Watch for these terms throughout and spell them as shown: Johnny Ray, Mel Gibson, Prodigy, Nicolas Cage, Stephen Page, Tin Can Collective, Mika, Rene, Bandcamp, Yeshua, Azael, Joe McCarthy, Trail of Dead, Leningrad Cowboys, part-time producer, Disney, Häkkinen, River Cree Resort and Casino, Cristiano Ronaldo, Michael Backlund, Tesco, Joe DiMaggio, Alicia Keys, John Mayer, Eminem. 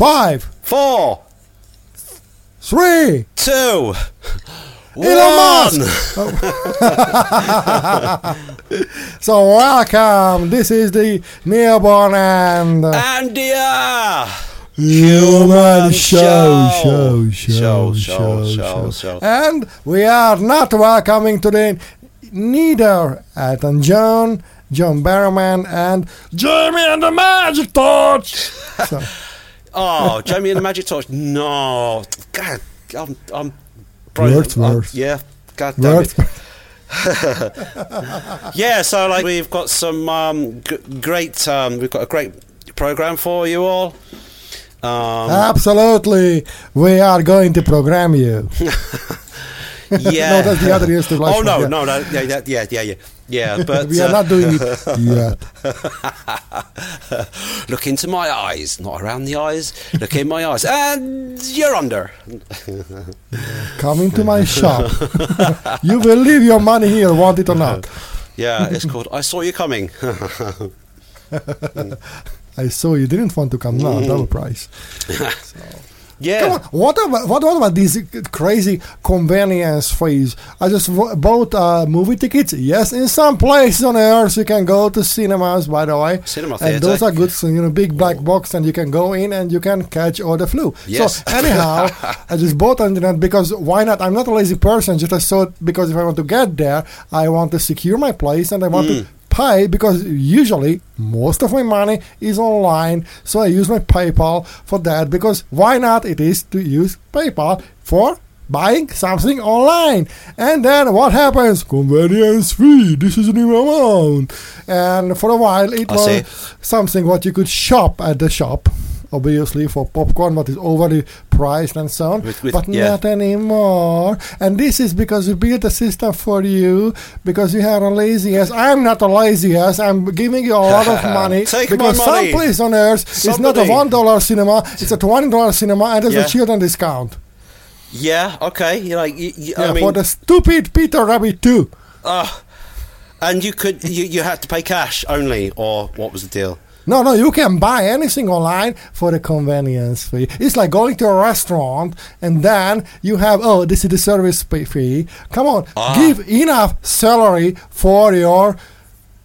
5, 4, 3, 2 Elon Musk! So welcome, this is the Neilborn and Andia Human show. And we are not welcoming today neither Ethan John, John Barrowman and Jamie and the Magic Torch. So. Oh, Jamie and the Magic Torch, no. God, I'm Wordsworth. Yeah, God damn it. Yeah, so like we've got some great. We've got a great program for you all. Absolutely, we are going to program you. Yeah. No, that's the other used to like. Oh no, no, no, yeah. But we are not doing it yet. Look into my eyes, not around the eyes. Look in my eyes, and you're under. Come into my shop. You will leave your money here, want it or not. Yeah, it's called I Saw You Coming. I saw you didn't want to come now. Double price. So. Yeah. Come on. What about this crazy convenience phase? I just bought movie tickets. Yes, in some places on Earth you can go to cinemas, by the way. Cinema theater. And those are good, so, you know, big black box, and you can go in and you can catch all the flu. Yes. So anyhow, I just bought on the internet because why not? I'm not a lazy person. Just I saw it because if I want to get there, I want to secure my place and I want to pay, because usually most of my money is online, so I use my PayPal for that, because why not? It is to use PayPal for buying something online. And then what happens? Convenience fee. This is a new amount. And for a while it was something what you could shop at the shop, obviously, for popcorn, what is overly priced and so on, but not anymore. And this is because we built a system for you, because you are a lazy ass. I'm not a lazy ass. I'm giving you a lot of money. Take because my money. Some place on Earth is not a $1 cinema, it's a $20 cinema, and there's a children discount. Yeah, okay. You're like, I mean, for the stupid Peter Rabbit 2. And you could, you had to pay cash only, or what was the deal? No, you can buy anything online for a convenience fee. It's like going to a restaurant and then you have, this is the service fee. Come on, give enough salary for your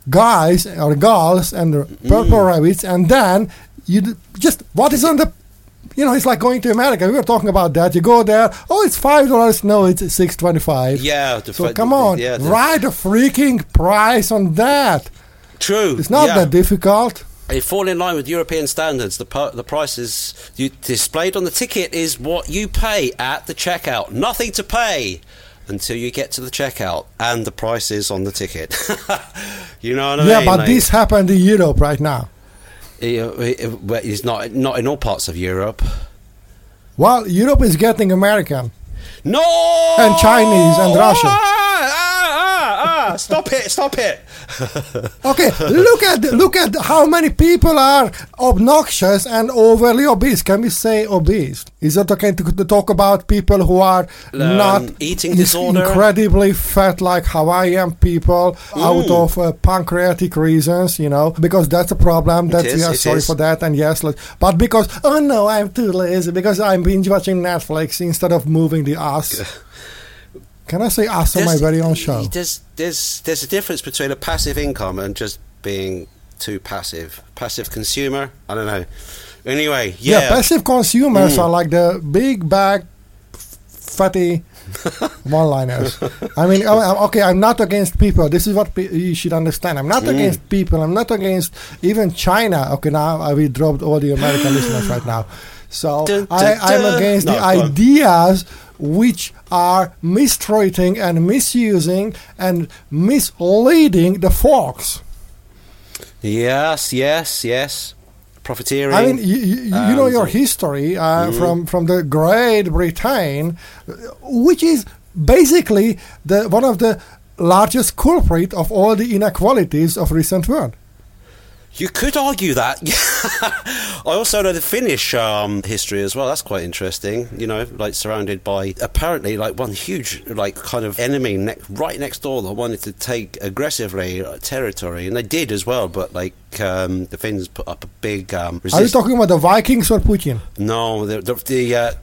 guys or girls and the purple rabbits, and then you just, what is on the, you know, it's like going to America. We were talking about that. You go there, it's $5. No, it's $6.25. Yeah. So come on, write a freaking price on that. True. It's not that difficult. They fall in line with European standards. The prices displayed on the ticket is what you pay at the checkout. Nothing to pay until you get to the checkout, and the price is on the ticket. You know what I mean? Yeah, but this happened in Europe right now. It's not in all parts of Europe. Well, Europe is getting American. No! And Chinese and Russian. Stop it. Okay, look at how many people are obnoxious and overly obese. Can we say obese? Is it okay to talk about people who are not eating disorder, incredibly fat, like Hawaiian people, out of pancreatic reasons, you know, because that's a problem. Sorry for that, and yes, but because I'm too lazy because I'm binge watching Netflix instead of moving the ass. Can I say ass on my very own show? There's a difference between a passive income and just being too passive. Passive consumer? I don't know. Anyway, yeah, passive consumers are like the big bag, fatty one-liners. I mean, okay, I'm not against people. This is what you should understand. I'm not against people. I'm not against even China. Okay, now we dropped all the American listeners right now. So I'm against the ideas which are mistreating and misusing and misleading the folks. Yes. Profiteering. I mean, you know your history from the Great Britain, which is basically one of the largest culprit of all the inequalities of recent world. You could argue that. I also know the Finnish history as well. That's quite interesting. You know, like surrounded by apparently like one huge like kind of enemy right next door that wanted to take aggressively territory, and they did as well. But like the Finns put up a big resistance. Are you talking about the Vikings or Putin? No, the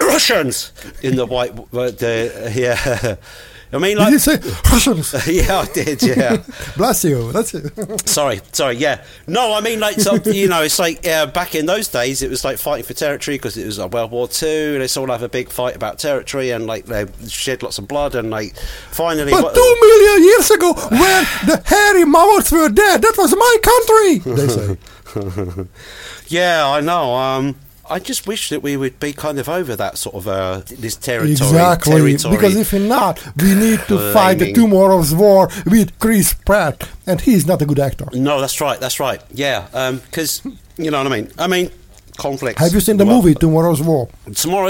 Russians in the white. Yeah. I mean, like, did you say Russians? Yeah, I did, yeah. Bless you, that's it. Sorry, yeah. No, I mean, like, so, you know, it's like back in those days, it was like fighting for territory because it was like World War II, and they sort of have a big fight about territory, and like they shed lots of blood, and like finally... But 2 million years ago, when the hairy mammoths were dead, that was my country, they say. Yeah, I know, I just wish that we would be kind of over that sort of this territory. Exactly, because if not, we need to fight the Tomorrow's War with Chris Pratt, and he's not a good actor. No, that's right. Yeah, because you know what I mean. Conflicts. Have you seen the movie Tomorrow's War? No, it's a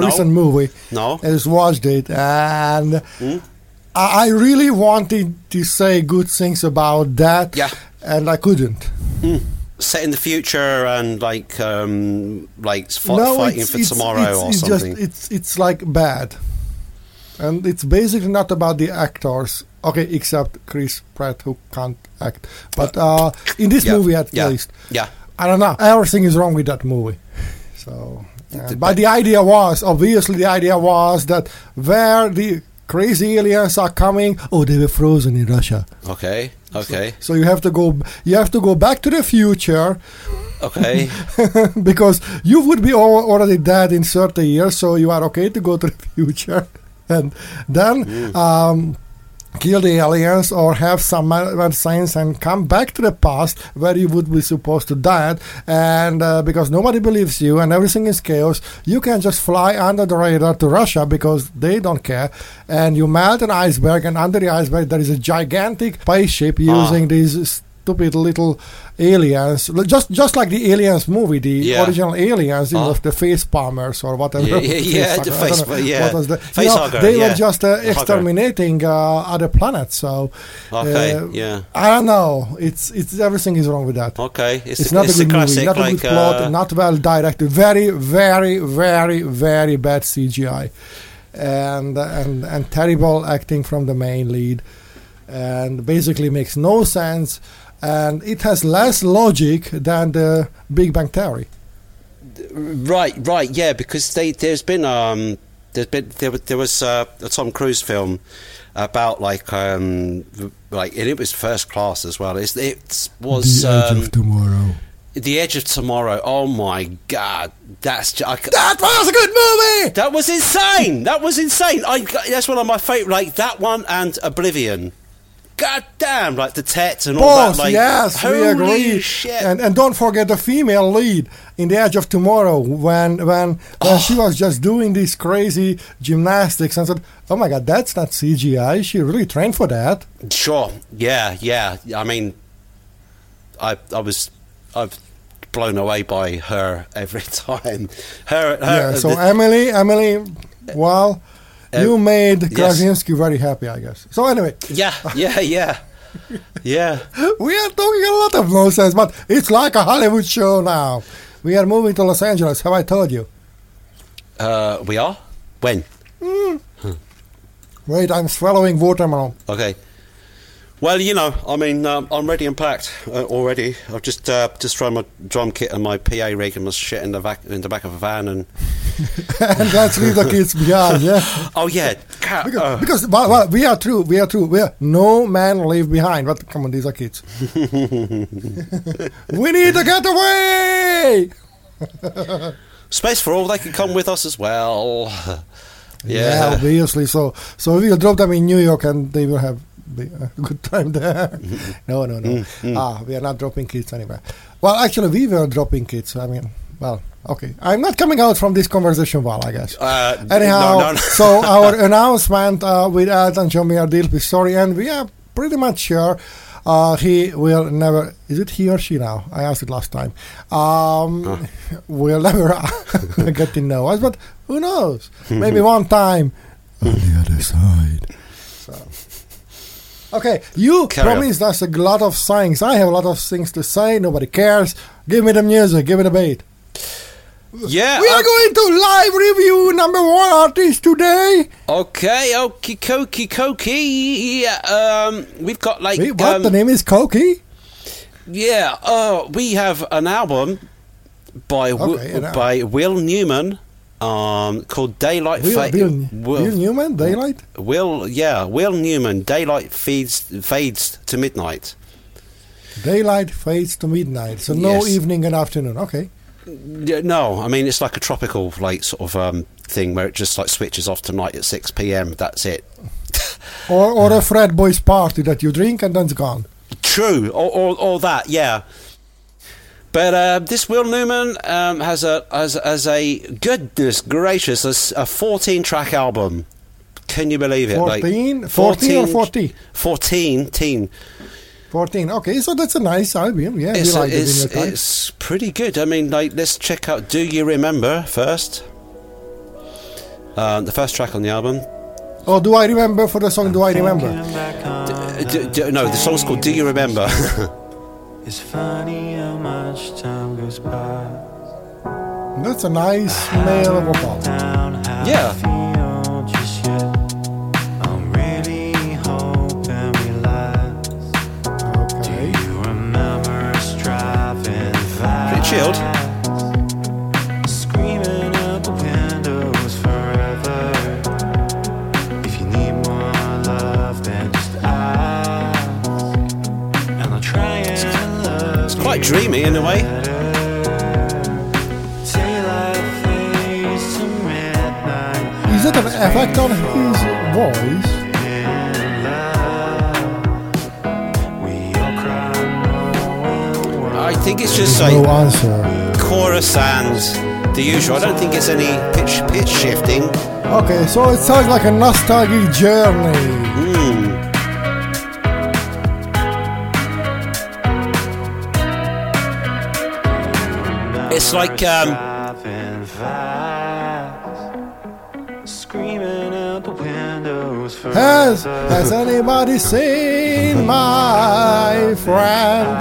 recent movie. No, I just watched it, and I really wanted to say good things about that, and I couldn't. Set in the future and like fighting for tomorrow or something. It's like bad, and it's basically not about the actors. Okay, except Chris Pratt, who can't act. But in this movie, at least, I don't know. Everything is wrong with that movie. So, but the idea was that where the crazy aliens are coming. Oh, they were frozen in Russia. Okay. So you have to go. You have to go back to the future. Okay. Because you would be already dead in 30 years, so you are okay to go to the future, and then kill the aliens or have some mad science and come back to the past where you would be supposed to die. And because nobody believes you and everything is chaos, you can just fly under the radar to Russia because they don't care. And you melt an iceberg, and under the iceberg there is a gigantic spaceship using these stupid little aliens, just like the Aliens movie, the original Aliens, you know, the face palmers or whatever. They were just exterminating other planets. So I don't know. It's everything is wrong with that. Okay, it's not a good movie, not a good plot, not well directed. Very, very, very, very bad CGI, and terrible acting from the main lead, and basically makes no sense. And it has less logic than the Big Bang Theory. Right, yeah, because there was a Tom Cruise film about and it was First Class as well. It was The Edge of Tomorrow. The Edge of Tomorrow. Oh my God, that was a good movie. That was insane. That's one of my favorite. Like that one and Oblivion. God damn, like the tet and all that. Like, yes, holy we agree. Shit. And don't forget the female lead in The Edge of Tomorrow when she was just doing these crazy gymnastics and said, oh my God, that's not CGI. She really trained for that. Sure. Yeah. I mean, I've blown away by her every time. Emily, well... you made Krasinski very happy, I guess. So anyway. Yeah. We are talking a lot of nonsense, but it's like a Hollywood show now. We are moving to Los Angeles. Have I told you? We are? When? Wait, I'm swallowing watermelon. Okay. Well, you know, I mean, I'm ready and packed already. I've just thrown my drum kit and my PA rig and my shit in the back of a van and... and let's leave the kids behind, yeah? Oh, yeah. Because well, we are true. No man leave behind. But come on, these are kids. We need to get away! Space for all, they can come with us as well. Yeah, obviously. So we'll drop them in New York and they will have... good time there. No. We are not dropping kids anywhere. Well, actually, we were dropping kids. I mean, well, okay. I'm not coming out from this conversation well, I guess. Anyhow, no. So our announcement with Elton John, we are dealing with story, and we are pretty much sure he will never... Is it he or she now? I asked it last time. We'll never get to know us, but who knows? Maybe one time on the other side. So... Okay, you promised us a lot of things. I have a lot of things to say. Nobody cares. Give me the music. Give me the beat. Yeah. We are going to live review number one artist today. Okay, okie Koki Koki. We've got like... Wait, what? The name is Koki? Yeah. We have an album by Will Newman. Called Daylight Fades. Will Newman? Daylight? Will Newman. Daylight fades to midnight. Daylight fades to midnight. So no evening and afternoon. Okay. Yeah, no, I mean, it's like a tropical, like, sort of thing where it just, like, switches off to night at 6 p.m. That's it. or a frat boys party that you drink and then it's gone. True. Or that, yeah. But this Will Newman has a goodness gracious a 14-track album. Can you believe it? 14? Like 14 or 40? 14. 14. Okay, so that's a nice album. Yeah, it's pretty good. I mean, like, let's check out Do You Remember first. The first track on the album. Oh, Do I Remember for the song Do I Remember? No, the song's called Do You Remember. It's funny how much time goes by. That's a nice male vocal. Yeah. I'm really hoping we last. Okay. Do you remember us driving fast? Pretty chilled. Screaming out the windows forever. If you need more love than just us. And I'll try and. It's quite dreamy in a way. Is that an effect on his voice? I think it's just like no answer. Chorus and the usual. I don't think it's any pitch shifting. Okay, so it sounds like a nostalgic journey. It's like screaming out the windows for has anybody seen my friend?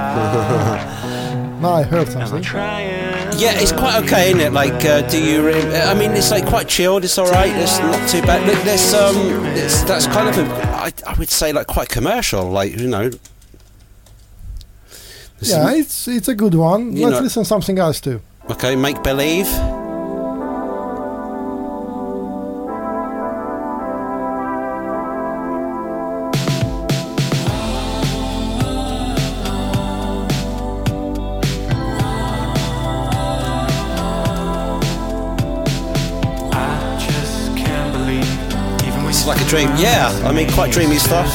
No, I heard something. Yeah, it's quite okay, isn't it? Like, do you? I mean, it's like quite chilled. It's all right. It's not too bad. Look, there's that's kind of I would say like quite commercial. Like, you know. Yeah, it's a good one. Let's listen to something else too. Okay, Make Believe. I just can't believe, even it's like a dream. Yeah, I mean, quite dreamy stuff.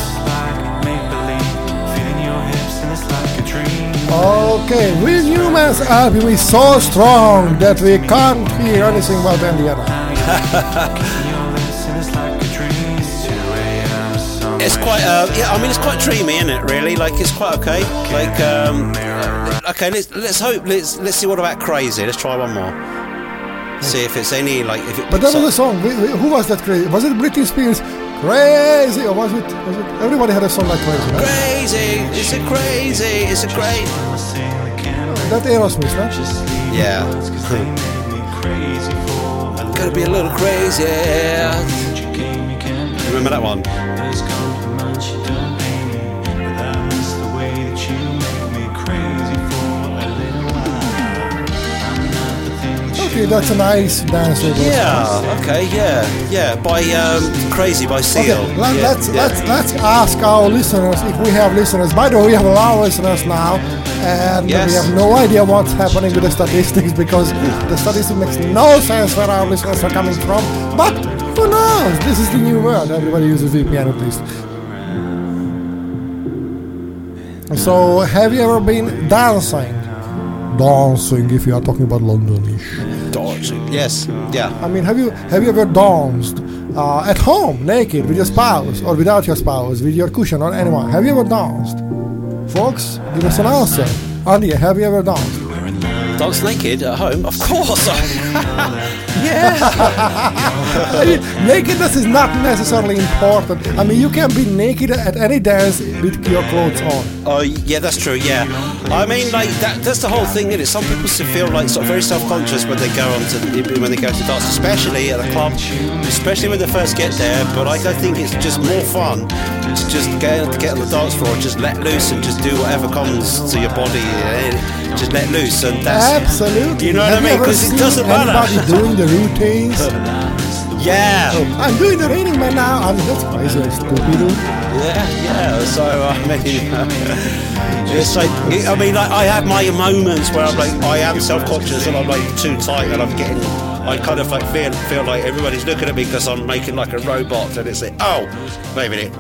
Okay, Will Newman's album is so strong that we can't hear anything about them the other. It's quite, yeah, I mean, it's quite dreamy, isn't it? Really, like, it's quite okay. Like, okay, let's hope. Let's see what about Crazy. Let's try one more. See if it's any like. If it but that was a song. Who was that? Crazy? Was it Britney Spears? Crazy, or was it? Everybody had a song like Crazy. Right? Crazy, it's a crazy, it's a great. That Aerosmith, right? Yeah. Gotta be a little crazy. Remember that one? Okay, that's a nice dance. Yeah. Okay. Yeah. Yeah. By Crazy by Seal. Okay, let's ask our listeners if we have listeners. By the way, we have a lot of listeners now, and we have no idea what's happening with the statistics because the statistics makes no sense where our listeners are coming from. But who knows? This is the new world. Everybody uses VPN at least. So, have you ever been dancing? Dancing, if you are talking about Londonish. Dancing, yes, yeah. I mean, have you ever danced at home, naked, with your spouse, or without your spouse, with your cushion, or anyone? Have you ever danced, folks? Give us an answer. Andy, have you ever danced? dance naked at home? Of course! Yeah! I mean, nakedness is not necessarily important. I mean, you can be naked at any dance with your clothes on. Oh, yeah, that's true, yeah. I mean, like, that's the whole thing, isn't it? Some people feel, like, sort of very self-conscious when they go on to, when they go to dance, especially at a club, especially when they first get there, but I think it's just more fun to just get on the dance floor and just let loose and just do whatever comes to your body. Just let loose, and that's absolutely. You know what I mean? Because it doesn't matter. Everybody doing the routines. Yeah. I'm doing the Raining Man now. I'm just crazy, stupid. Yeah. So I mean, I have my moments where I'm like, I am self-conscious and I'm like too tight and I'm getting. I kind of like feel like everybody's looking at me because I'm making like a robot, and it's like, oh, wait a minute,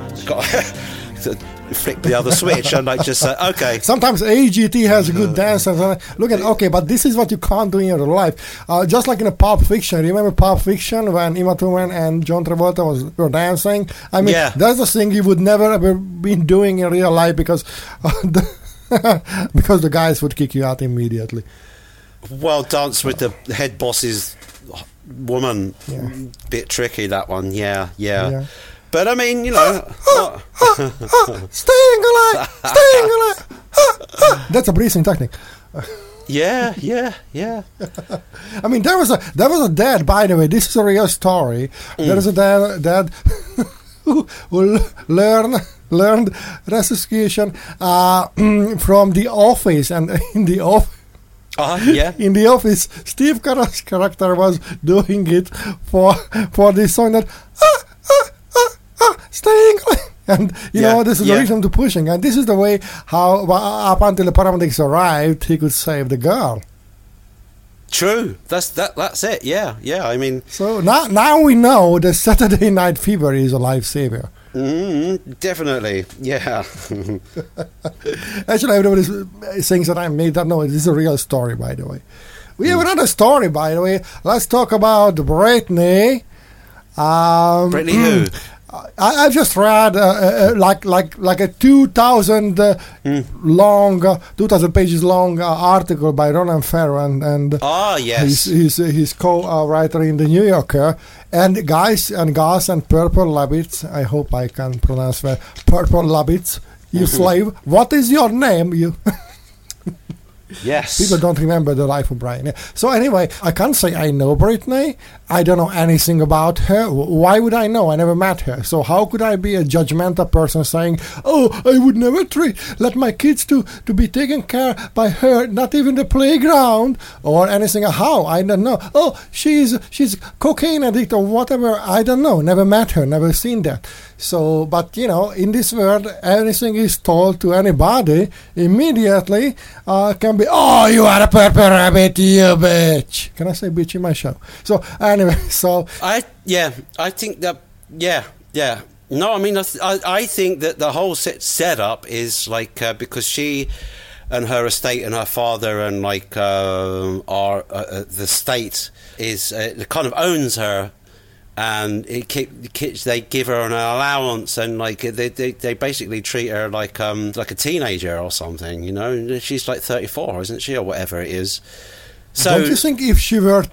flick the other switch and like just say okay. Sometimes AGT has a good dance and look at okay, but this is what you can't do in your life. Just like in a Pulp Fiction, remember Pulp Fiction when Uma Thurman and John Travolta were dancing? I mean, yeah. That's a thing you would never ever been doing in real life because the guys would kick you out immediately. Well, dance with the head boss's woman, bit tricky that one. Yeah. But I mean, you know, staying alive. That's a breathing technique. Yeah. I mean, there was a dad. By the way, this is a real story. There is a dad who learned resuscitation from The Office, and in The Office. In The Office, Steve Carell's character was doing it for this song that. Staying, and you know this is the reason to pushing, and this is the way how up until the paramedics arrived, he could save the girl. True, that's it. Yeah. I mean, so now we know that Saturday Night Fever is a lifesaver. Definitely, yeah. Actually, everybody thinks that I made that. No, this is a real story, by the way. We have another story, by the way. Let's talk about Britney. Britney who? I've just read like a 2,000 pages long article by Ronan Farrow and his co-writer in the New Yorker, and guys and gals and Purple Labits. I hope I can pronounce that. Purple Labits, you slave. What is your name, you? Yes. People don't remember the life of Brian. So anyway, I can't say I know Britney. I don't know anything about her. Why would I know? I never met her. So how could I be a judgmental person saying, oh, I would never let my kids to be taken care by her, not even the playground or anything. How? I don't know. Oh, she's cocaine addict or whatever. I don't know. Never met her. Never seen that. So, but you know, in this world, anything is told to anybody immediately. Can be, oh, you are a Purple Rabbit, you bitch. Can I say bitch in my show? So anyway, I think that. No, I mean, I think that the whole setup is like because she and her estate and her father and like are the state is kind of owns her. And they give her an allowance, and like they basically treat her like a teenager or something, you know. She's like 34, isn't she, or whatever it is. So don't you think if she were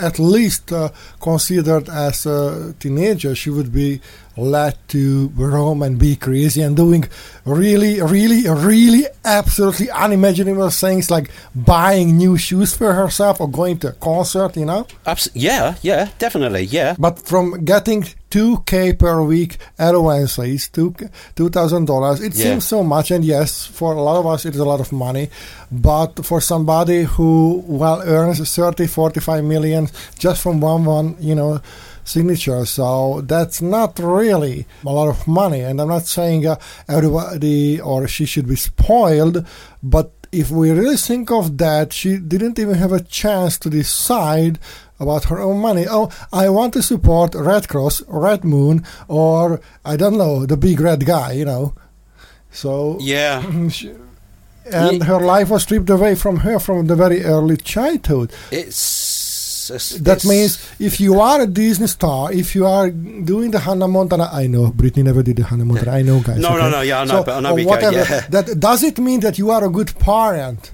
at least considered as a teenager, she would be led to roam and be crazy and doing really, really, really absolutely unimaginable things like buying new shoes for herself or going to a concert, you know? Yeah, definitely, yeah. But from getting $2,000 per week allowances, $2,000, it seems so much, and yes, for a lot of us it is a lot of money, but for somebody who earns $30-45 million just from one, you know, signature, so that's not really a lot of money. And I'm not saying everybody or she should be spoiled, but if we really think of that, she didn't even have a chance to decide about her own money. Oh, I want to support Red Cross, Red Moon, or I don't know, the big red guy, you know. So yeah. And her life was stripped away from her from the very early childhood. That means if you are a Disney star, if you are doing the Hannah Montana, I know Britney never did the Hannah Montana. I know, guys. No, okay? I know, but I know. Whatever. That does it mean that you are a good parent?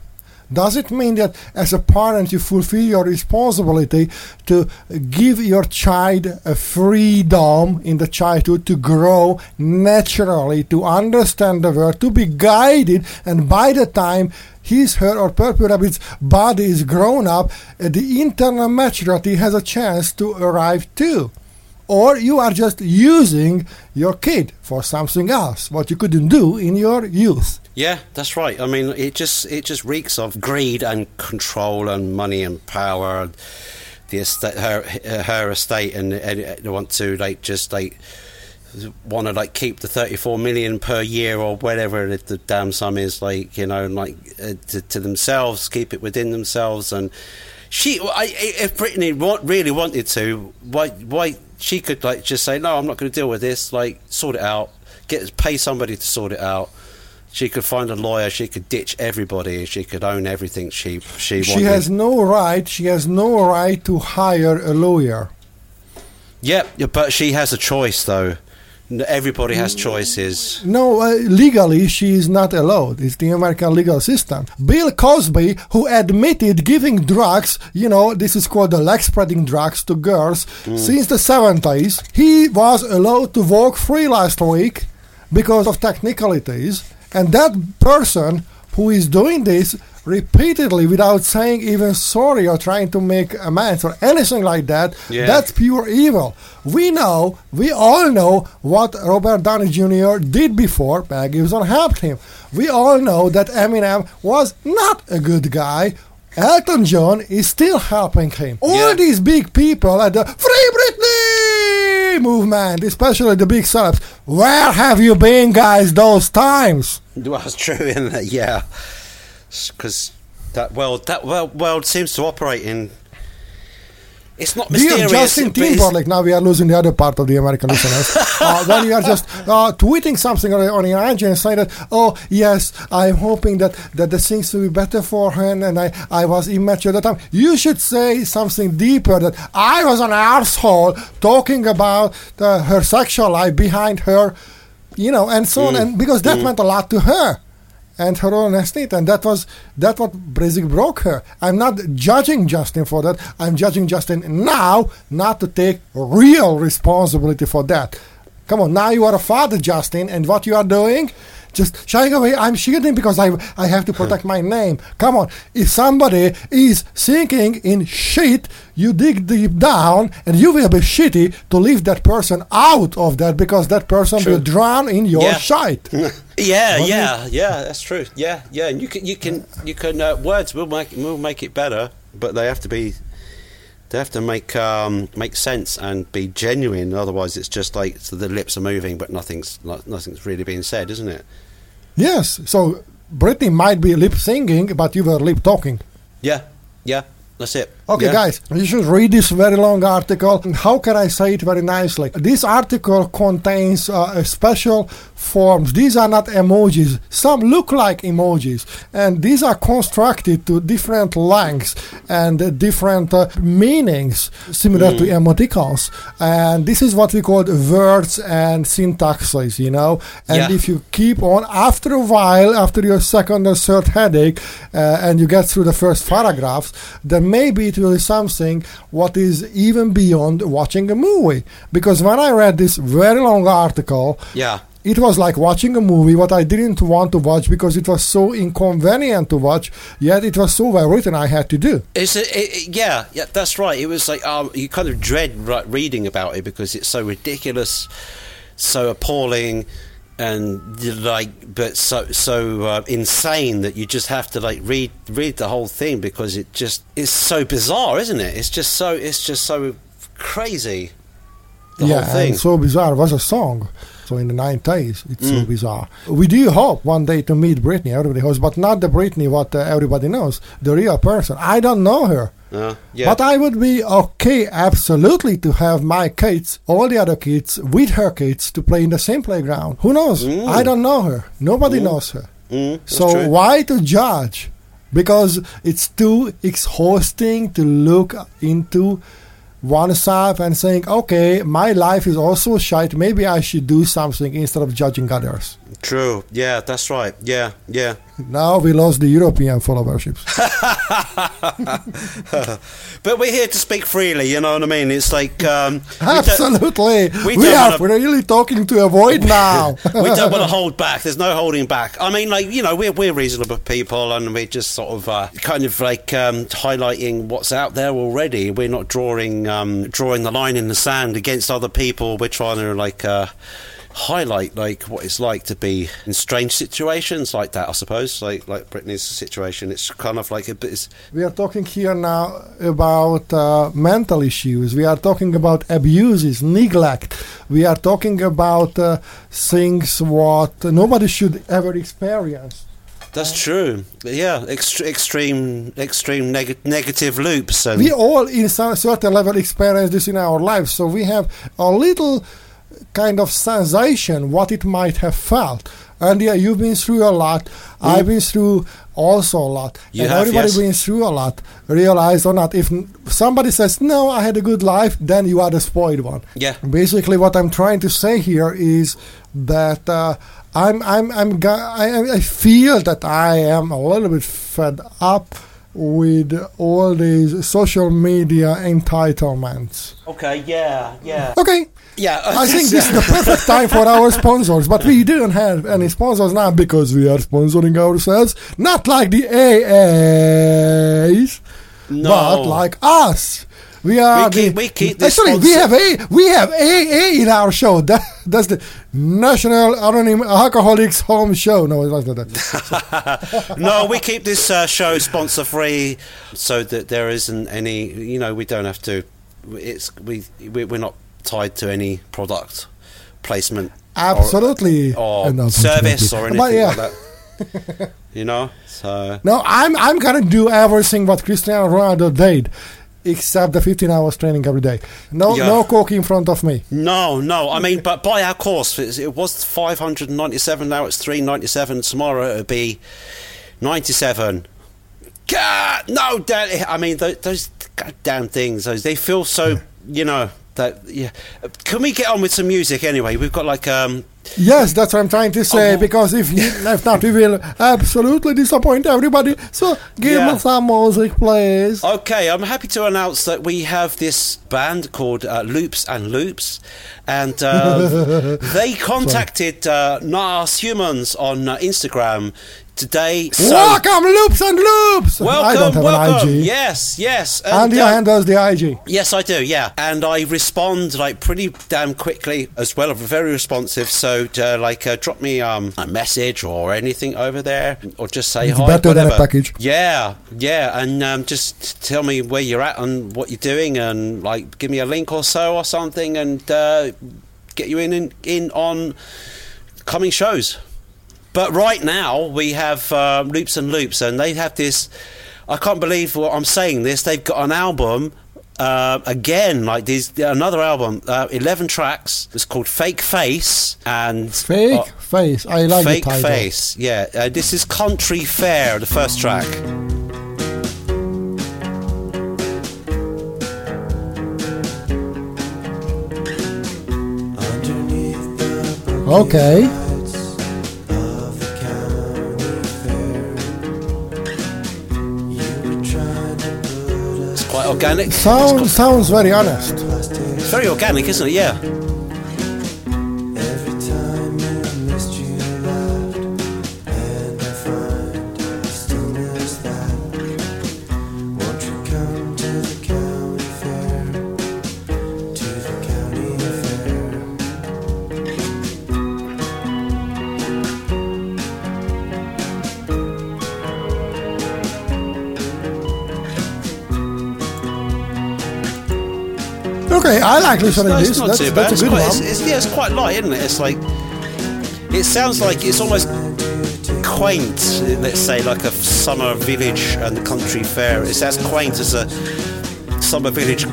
Does it mean that as a parent you fulfill your responsibility to give your child a freedom in the childhood to grow naturally, to understand the world, to be guided, and by the time his, her, or Purple Rabbit's body is grown up, the internal maturity has a chance to arrive too? Or you are just using your kid for something else, what you couldn't do in your youth. Yeah, that's right. I mean, it just reeks of greed and control and money and power and the estate, her estate, and they want to want to keep the 34 million per year or whatever the damn sum is, to themselves, keep it within themselves. And if Britney really wanted to, why she could just say, no, I'm not going to deal with this, sort it out, pay somebody to sort it out. She could find a lawyer, she could ditch everybody, she could own everything she wanted. She has no right to hire a lawyer. Yep, but she has a choice though. Everybody has choices. No, legally she is not allowed. It's the American legal system. Bill Cosby, who admitted giving drugs, this is called the leg spreading drugs to girls, since the 70s, he was allowed to walk free last week because of technicalities. And that person who is doing this repeatedly without saying even sorry or trying to make amends or anything like that, that's pure evil. We all know what Robert Downey Jr. did before Mel Gibson helped him. We all know that Eminem was not a good guy. Elton John is still helping him. All these big people at the Free Britney movement, especially the big celebs, where have you been, guys, those times? Well, it's true, isn't it? Yeah. Because that world seems to operate in... It's not mysterious. We are Justin Timberlake. Now we are losing the other part of the American listeners. When you are just tweeting something on your IG and saying that, oh, yes, I'm hoping that the things will be better for her, and I was immature at the time. You should say something deeper, that I was an arsehole talking about her sexual life behind her, and so on, and because that meant a lot to her. And her own estate, and that what Brasic broke her. I'm not judging Justin for that. I'm judging Justin now not to take real responsibility for that. Come on, now you are a father, Justin, and what you are doing? Just shying away. I'm shielding because I have to protect my name. Come on, if somebody is sinking in shit, you dig deep down, and you will be shitty to leave that person out of that, because that person will drown in your shite. Yeah, that's true. Yeah, and you can words will make it better, but they have to make sense and be genuine. Otherwise, it's just so the lips are moving, but nothing's really being said, isn't it? Yes. So Britney might be lip singing, but you were lip talking. Yeah, that's it. Okay, guys, you should read this very long article. How can I say it very nicely? This article contains special forms. These are not emojis. Some look like emojis. And these are constructed to different lengths and different meanings, similar to emoticons. And this is what we call words and syntaxes, And if you keep on, after a while, after your second or third headache, and you get through the first paragraphs, then maybe it really something what is even beyond watching a movie. Because when I read this very long article, it was like watching a movie what I didn't want to watch because it was so inconvenient to watch, yet it was so well written I had to do. Yeah, that's right. It was you kind of dread reading about it because it's so ridiculous, so appalling, and but so insane that you just have to read the whole thing because it just is so bizarre, isn't it? It's just so crazy. The whole thing. And so bizarre. It was a song. So in the 90s, it's so bizarre. We do hope one day to meet Britney. Everybody hopes, but not the Britney what everybody knows. The real person. I don't know her. But I would be okay, absolutely, to have my kids, all the other kids, with her kids to play in the same playground. Who knows? I don't know her. Nobody knows her. So true. Why to judge? Because it's too exhausting to look into oneself and saying, okay, my life is also shite. Maybe I should do something instead of judging others. True. Yeah, that's right. Yeah. Now we lost the European followerships. But we're here to speak freely, you know what I mean? It's like... Absolutely. We're really talking to a void now. We don't want to hold back. There's no holding back. I mean, like, you know, we're reasonable people, and we're just sort of kind of like highlighting what's out there already. We're not drawing the line in the sand against other people. We're trying to, like... highlight like what it's like to be in strange situations like that, I suppose, like Brittany's situation. It's kind of like we are talking here now about mental issues. We are talking about abuses, neglect. We are talking about things what nobody should ever experience. That's true. Yeah, extreme negative loops. And we all, in some certain level, experience this in our lives. So we have a little kind of sensation what it might have felt. And yeah, you've been through a lot. I've been through also a lot. Everybody's been through a lot, realize or not. If somebody says, no, I had a good life, then you are the spoiled one. Yeah. Basically, what I'm trying to say here is that I feel that I am a little bit fed up with all these social media entitlements. Okay, yeah. Okay. Yeah, I think this is the perfect time for our sponsors, but we didn't have any sponsors now because we are sponsoring ourselves, not like the AAs, but like us. We have AA in our show. That's the National Anonymous Alcoholics Home Show. No, it wasn't that. No, we keep this show sponsor free, so that there isn't any. You know, we don't have to. We're not tied to any product placement. Absolutely. Or service or anything like that. You know. So no, I'm gonna do everything what Cristiano Ronaldo did. Except the 15 hours training every day. No coke in front of me. No. I mean, but by our course, it was 597. Now it's 397. Tomorrow it'll be 97. God, no, Dad. I mean, those goddamn things. They feel so. You know that. Yeah. Can we get on with some music anyway? We've got like. Yes, that's what I'm trying to say. Because if not, we will absolutely disappoint everybody. So give us some music, please. Okay, I'm happy to announce that we have this band called Loops and Loops, and they contacted us humans on Instagram today. So welcome, Loops and Loops. Welcome, I don't have an IG. Yes. And your hand does the IG. Yes, I do. Yeah, and I respond like pretty damn quickly as well. I'm very responsive. So drop me a message or anything over there, or just say hi. Better than a package. Yeah, and just tell me where you're at and what you're doing, and like give me a link or so or something, and get you in on coming shows. But right now, we have Loops and Loops, and they have this... I can't believe what I'm saying this. They've got an album, again, like this, another album, 11 tracks. It's called Fake Face. Fake Face. I like the title. Fake Face, yeah. This is Country Fair, the first track. Okay. Organic. Sounds very honest. It's very organic, isn't it? Yeah. Every time I missed you out, and I find I still miss that. Won't you come to the county fair? To the county fair. Okay, I like listening to this. Not too bad. That's a good one. It's quite light, isn't it? It's like... It sounds like it's almost quaint, let's say, like a summer village and the country fair. It's as quaint as a summer village...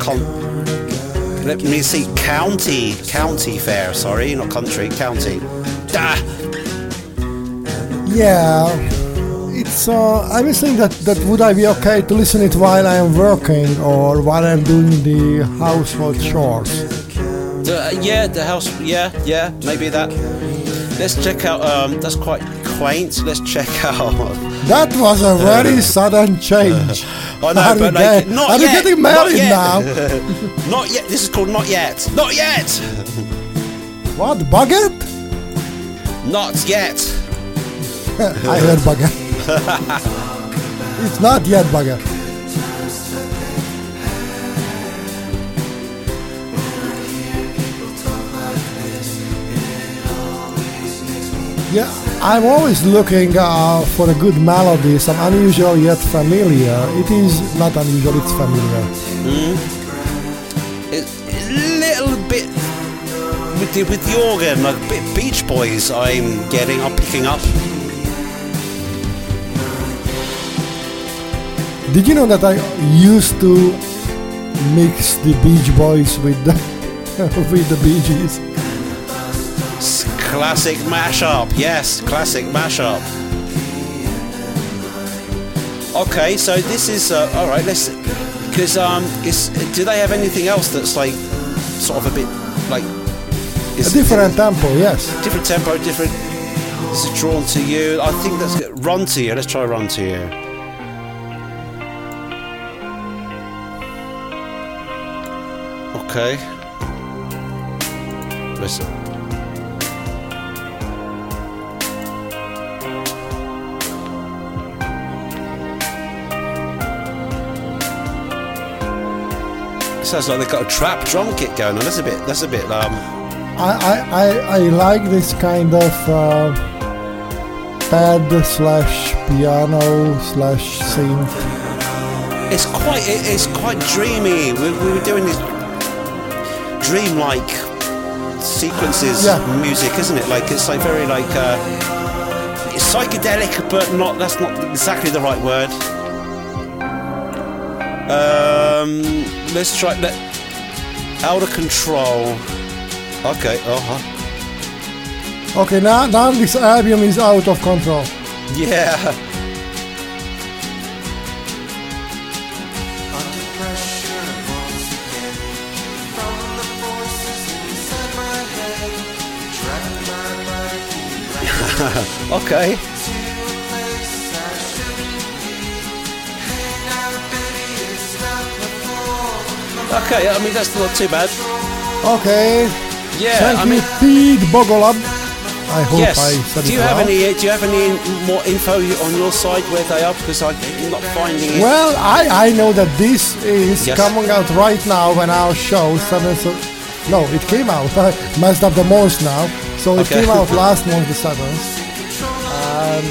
Let me see. County fair, sorry. Not country. County. Yeah. It's... I was thinking that would I be okay to listen it while I'm working or while I'm doing the household chores? The house... Yeah, maybe that. Let's check out... that's quite complaints. Let's check out. That was a very sudden change. I know, but like, not yet. Are you getting married now? Not yet. This is called Not Yet. Not Yet. What, Buggett? Not Yet. I heard Buggett. It's not yet Buggett. Yeah, I'm always looking for a good melody, some unusual yet familiar. It is not unusual, it's familiar. It's a little bit with the organ, like a bit Beach Boys I'm picking up. Did you know that I used to mix the Beach Boys with the, with the Bee Gees? Classic mashup, yes, classic mashup. Okay, so this is all right. Let's, because do they have anything else that's like sort of a bit like a different tempo? Yes, different tempo, different. This is Drawn to You. I think that's good. Run to You. Let's try Run to You. Okay. Listen. Sounds like they've got a trap drum kit going on. That's a bit. I like this kind of pad slash piano slash synth. It's quite dreamy. We were doing these dreamlike sequences of music, isn't it? Like it's like very like it's psychedelic, but not. That's not exactly the right word. Let's try that. Out of Control. Okay. Okay, now this album is out of control. Yeah. Okay. Okay, I mean, that's not too bad. Okay. Yeah, Thank you, Pete Bogolub. I hope I said it well. Do you have any more info on your side where they are? Because I'm not finding it. Well, I know that this is coming out right now when our show... No, it came out. I messed up the most now. So it came out last month, the 7th. And,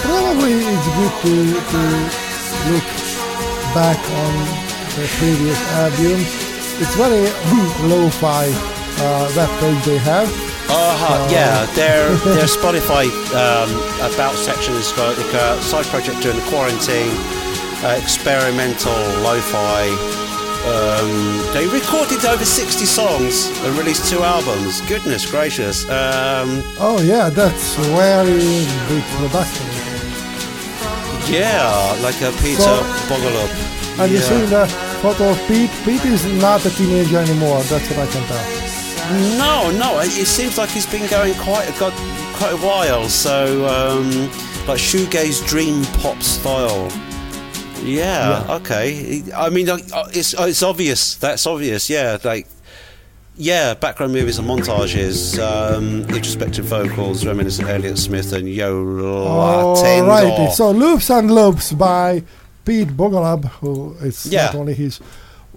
probably it's good to look back on the previous albums. It's very lo-fi web page they have. Their Spotify about section is for like a side project during the quarantine, experimental lo-fi. They recorded over 60 songs and released 2 albums. Goodness gracious. That's very big production. Yeah, like a Peter Bogolub. And you see the photo of Pete. Pete is not a teenager anymore. That's what I can tell. No. It seems like he's been going quite a while. So, like shoegaze dream pop style. Yeah. Okay. I mean, it's obvious. That's obvious. Yeah. Background movies and montages, introspective vocals, reminiscent Elliott Smith and Yo Latino. Alrighty, so Loops and Loops by Pete Bogolub, who is not only his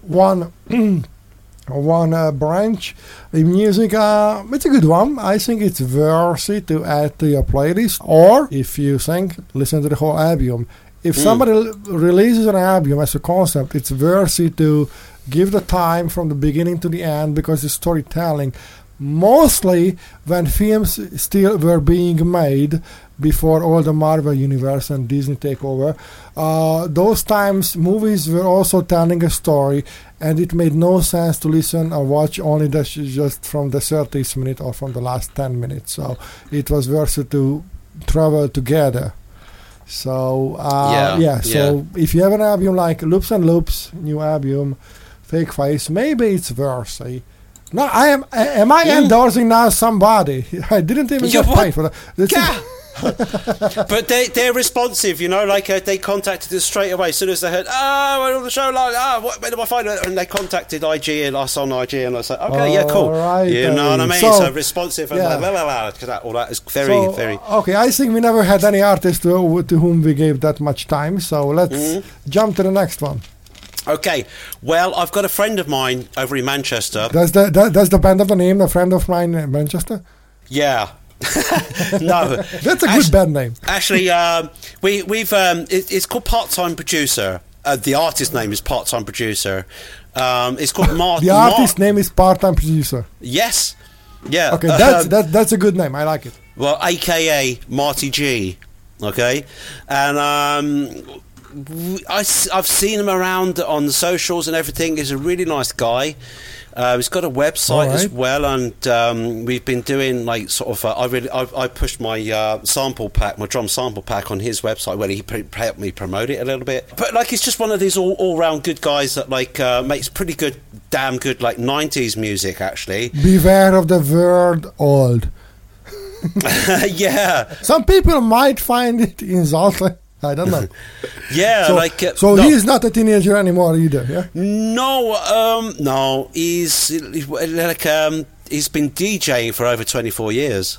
one branch in music. It's a good one. I think it's worthy to add to your playlist, or if you think, listen to the whole album. If somebody releases an album as a concept, it's worthy to give the time from the beginning to the end, because it's storytelling. Mostly when films still were being made before all the Marvel Universe and Disney takeover, those times movies were also telling a story, and it made no sense to listen or watch only just from the 30th minute or from the last 10 minutes. So it was worth to travel together. So, if you have an album like Loops and Loops, new album, Fake Face, maybe it's worthy No, I am. Am I endorsing now somebody? I didn't even get paid for that. Yeah. But they're responsive, you know. Like they contacted us straight away as soon as they heard, we're on the show live. Where do I find it? And they contacted IG and us on IG, and I was like, okay, cool. Right, you know what I mean? So responsive and all that is very. Okay, I think we never had any artist to whom we gave that much time. So let's jump to the next one. Okay, well, I've got a friend of mine over in Manchester. That's the band of the name, a friend of mine in Manchester. Yeah. No, that's a good band name. Actually, it's called Part-Time Producer. The artist name is Part-Time Producer. It's called Martin. The artist name is Part-Time Producer. Yes. Yeah. Okay, that's a good name. I like it. Well, AKA Marty G. Okay, and I've seen him around on the socials and everything. He's a really nice guy. He's got a website as well, and we've been doing like sort of. I pushed my drum sample pack, on his website where he helped me promote it a little bit. But like, he's just one of these all round good guys that like makes pretty good, damn good like '90s music. Actually, beware of the word old. Yeah, some people might find it insulting. I don't know. Yeah, he is not a teenager anymore either. Yeah. No, no, he's been DJing for over 24 years.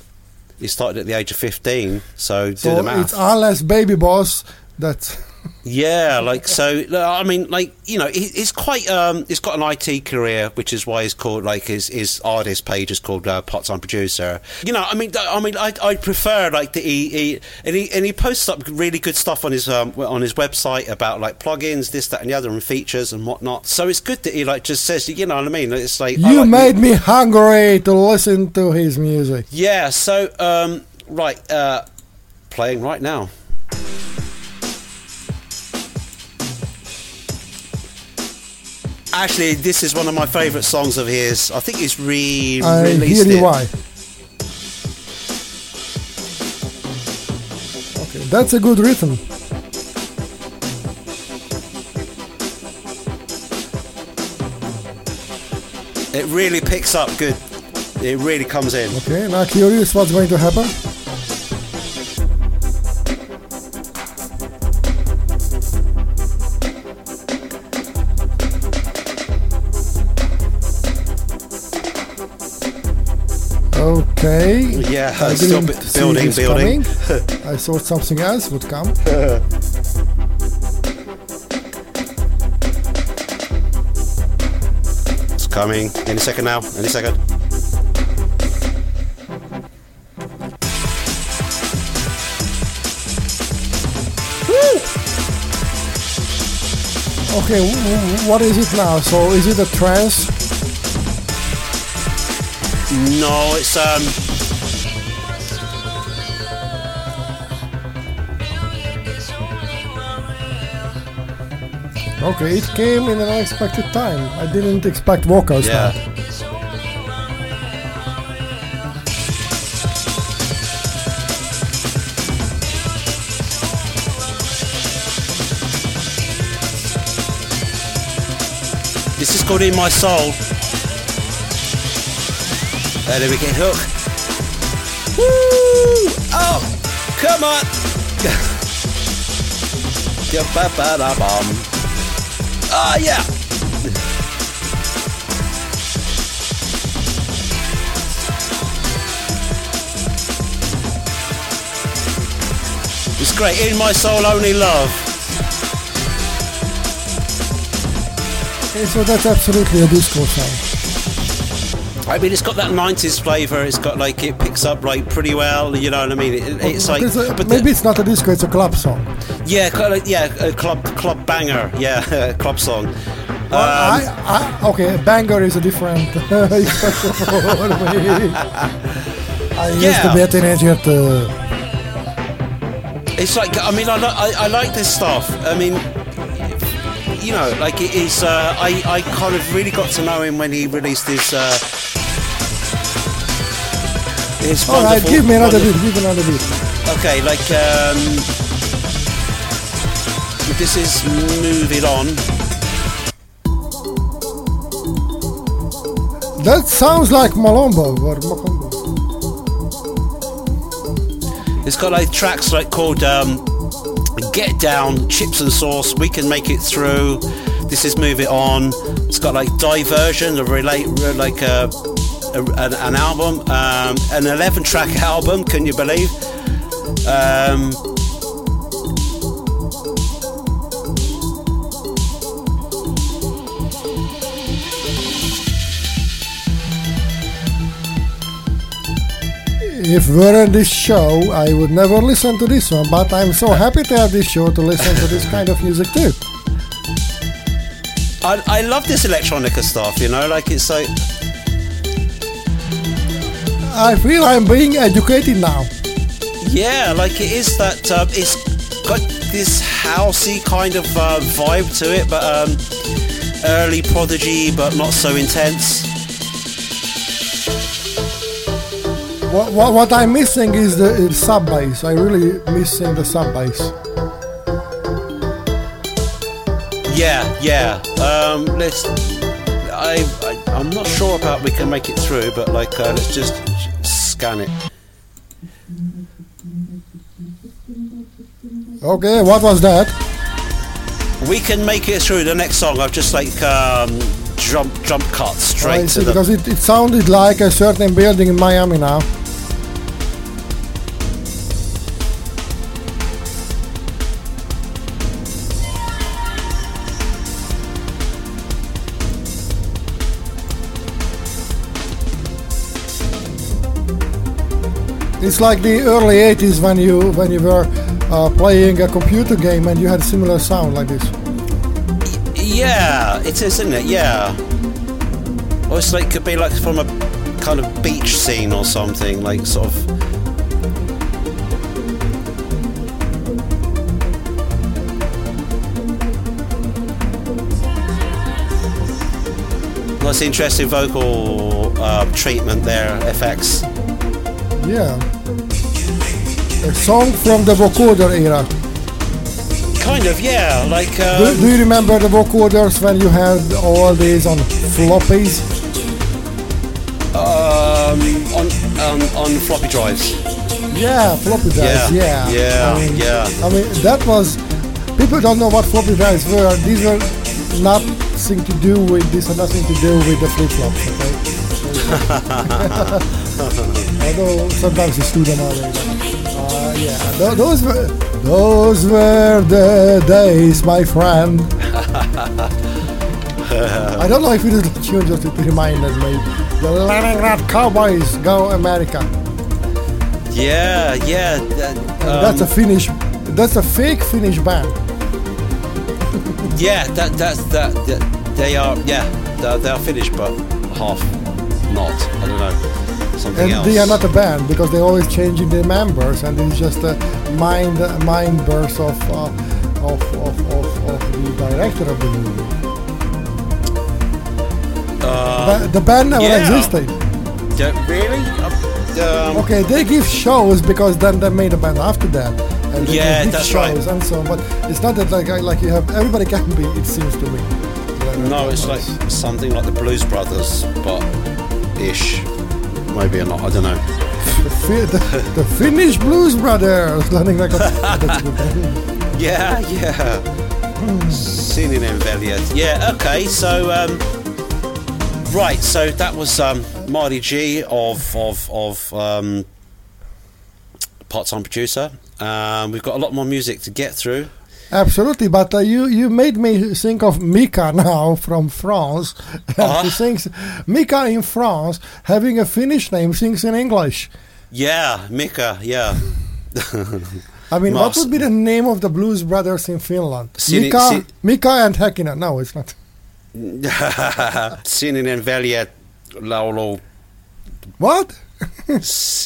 He started at the age of 15, so do the math. It's unless Baby Boss that. Yeah, I mean, he's quite. He's got an IT career, which is why he's called his artist page is called Part-Time Producer. You know, I mean, I prefer that he posts up really good stuff on his website about like plugins, this, that, and the other, and features and whatnot. So it's good that he just says, you know what I mean? It's like you made me hungry to listen to his music. Yeah. So playing right now. Actually, this is one of my favourite songs of his. I think he's re-released it. Why? Okay, that's a good rhythm. It really picks up good. It really comes in. Okay, now curious what's going to happen. Okay. Yeah, I still building. I thought something else would come. It's coming any second now. Any second. Woo! Okay, what is it now? So is it a trance? No, it's Okay, it came in an unexpected time. I didn't expect vocals. Yeah. Now. This is called In My Soul. There we get hook. Woo! Oh, come on! Oh yeah! It's great. In My Soul, Only Love. Okay, so that's absolutely a disco song. I mean, it's got that '90s flavour. It's got it picks up pretty well. You know what I mean? It's like maybe it's not a disco; it's a club song. Yeah, a club banger. Yeah, club song. Banger is a different. I used to be a teenager too. It's I like this stuff. I mean. You know, it is. I kind of really got to know him when he released his. All right, give me another beat. Give me another beat. Okay, this is Move It On. That sounds like Malombo or Makombo. It's got like tracks like called Get Down, Chips and Sauce, We Can Make It Through, This Is Move It On. It's got like Diversion, an album, an 11-track album, can you believe? If we're on this show, I would never listen to this one, but I'm so happy to have this show to listen to this kind of music too. I love this electronica stuff, you know, like it's like... I feel I'm being educated now. Yeah, like it is that, it's got this housey kind of vibe to it, but early Prodigy, but not so intense. What I'm missing is the sub bass. I really missing the sub bass. Yeah. I'm not sure about We Can Make It Through, but like let's just scan it. Okay, what was that? We Can Make It Through, the next song. I've just like jump cut straight to the... Because it sounded like a certain building in Miami now. It's like the early 80s when you were playing a computer game and you had similar sound like this. Yeah, it is, isn't it? Yeah. Or it's like, could be like from a kind of beach scene or something, like sort of... Nice interesting vocal treatment there, FX. Yeah. A song from the vocoder era. Kind of, yeah. Like. Do you remember the vocoders when you had all these on floppies? On floppy drives. Yeah, floppy drives. Yeah. Yeah. I mean, that was. People don't know what floppy drives were. These were nothing to do with this, and nothing to do with the flip flops. Okay. Although sometimes you see them already. Those were the days, my friend. I don't know if it is tuned just to remind us, maybe. The Leningrad Cowboys go America. Yeah. That's a fake Finnish band. Yeah, that they are. Yeah, they are Finnish, but half not. I don't know. They are not a band because they're always changing their members, and it's just a mind burst of the director of the movie. The band never existed. Really? Okay, they give shows because then they made a band after that. And they give that's shows right. And so on. But it's not that like you have everybody can be. It seems to me. No, it's like something like the Blues Brothers, but ish. Maybe or not, I don't know. The Finnish Blues Brothers. Yeah. Singing in Veliet. Yeah, okay, so right, so that was Marty G of part-time producer. We've got a lot more music to get through. Absolutely, but you made me think of Mika now from France. Uh-huh. She sings. Mika in France, having a Finnish name, sings in English. Yeah, Mika. Yeah. I mean, what would be the name of the Blues Brothers in Finland? Mika and Häkkinen. No, it's not. Sininen veljet laulu. What?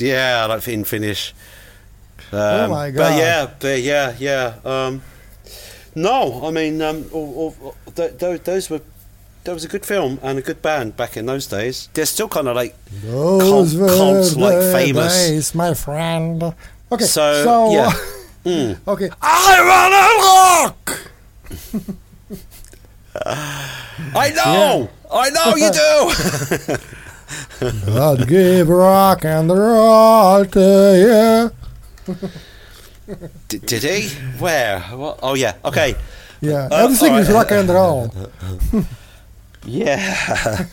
Yeah, like in Finnish. Oh my God! But yeah. No, I mean, that was a good film and a good band back in those days. They're still kind of like cult, like famous. Days, my friend. Okay, so yeah. Okay, I wanna rock. I know you do. I'd give rock and roll to you. Did he? Where? What? Oh, yeah. Okay. Yeah. Everything is rock and roll. Yeah.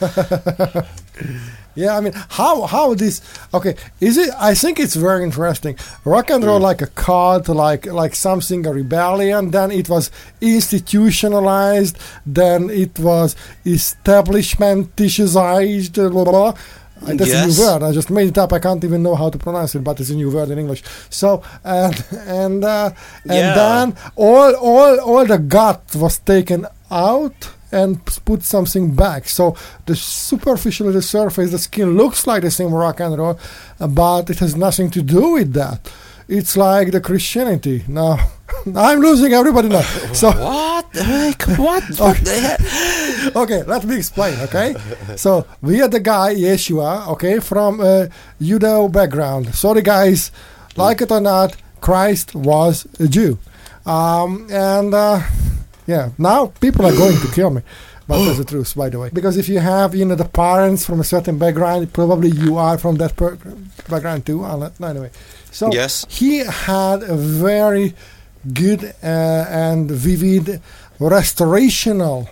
Yeah, I mean, how this... Okay, is it... I think it's very interesting. Rock and roll like a cult, like something, a rebellion. Then it was institutionalized. Then it was establishmenticized. Blah, blah, blah. That's a new word. I just made it up. I can't even know how to pronounce it, but it's a new word in English. So, and then all the gut was taken out and put something back. So the superficial, the surface, the skin looks like the same rock and roll, but it has nothing to do with that. It's like the Christianity. Now, I'm losing everybody now. So what? What? Okay, let me explain, okay? So we had the guy, Yeshua, okay, from a Judeo background. Sorry, guys. Like it or not, Christ was a Jew. Yeah, now people are going to kill me, but that's the truth, by the way. Because if you have, the parents from a certain background, probably you are from that background too. Anyway, so he had a very good and vivid restorational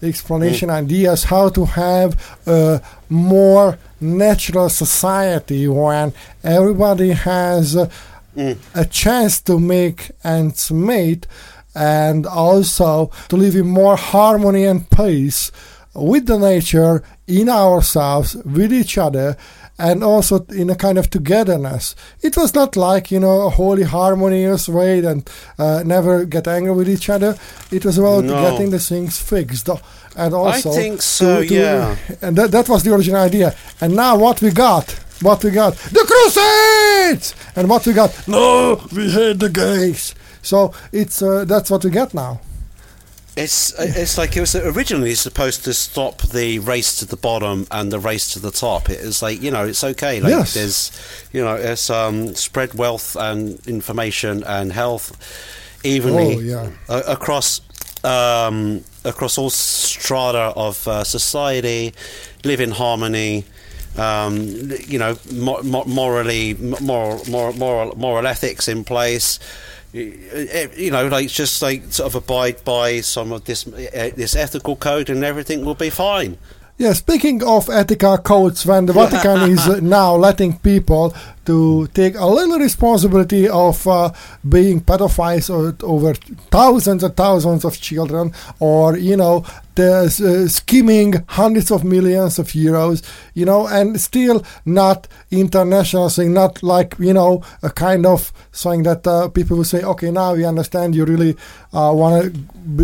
explanation ideas how to have a more natural society when everybody has a chance to make ends meet. And also to live in more harmony and peace with the nature, in ourselves, with each other, and also in a kind of togetherness. It was not like, a holy, harmonious way and never get angry with each other. It was about getting the things fixed. And also, I think so, and that was the original idea. And now what we got... The Crusades! And what we got... No, we hate the gays! So it's that's what we get now. It's like it was originally supposed to stop the race to the bottom and the race to the top. It's like, it's okay. Like there's, it's spread wealth and information and health evenly across all strata of society. Live in harmony. Moral ethics in place. Abide by some of this ethical code and everything will be fine. Yeah, speaking of ethical codes, when the Vatican is now letting people to take a little responsibility of being pedophiles over thousands and thousands of children, or, skimming hundreds of millions of euros, and still not international thing, not like, a kind of thing that people will say, okay, now we understand you really want to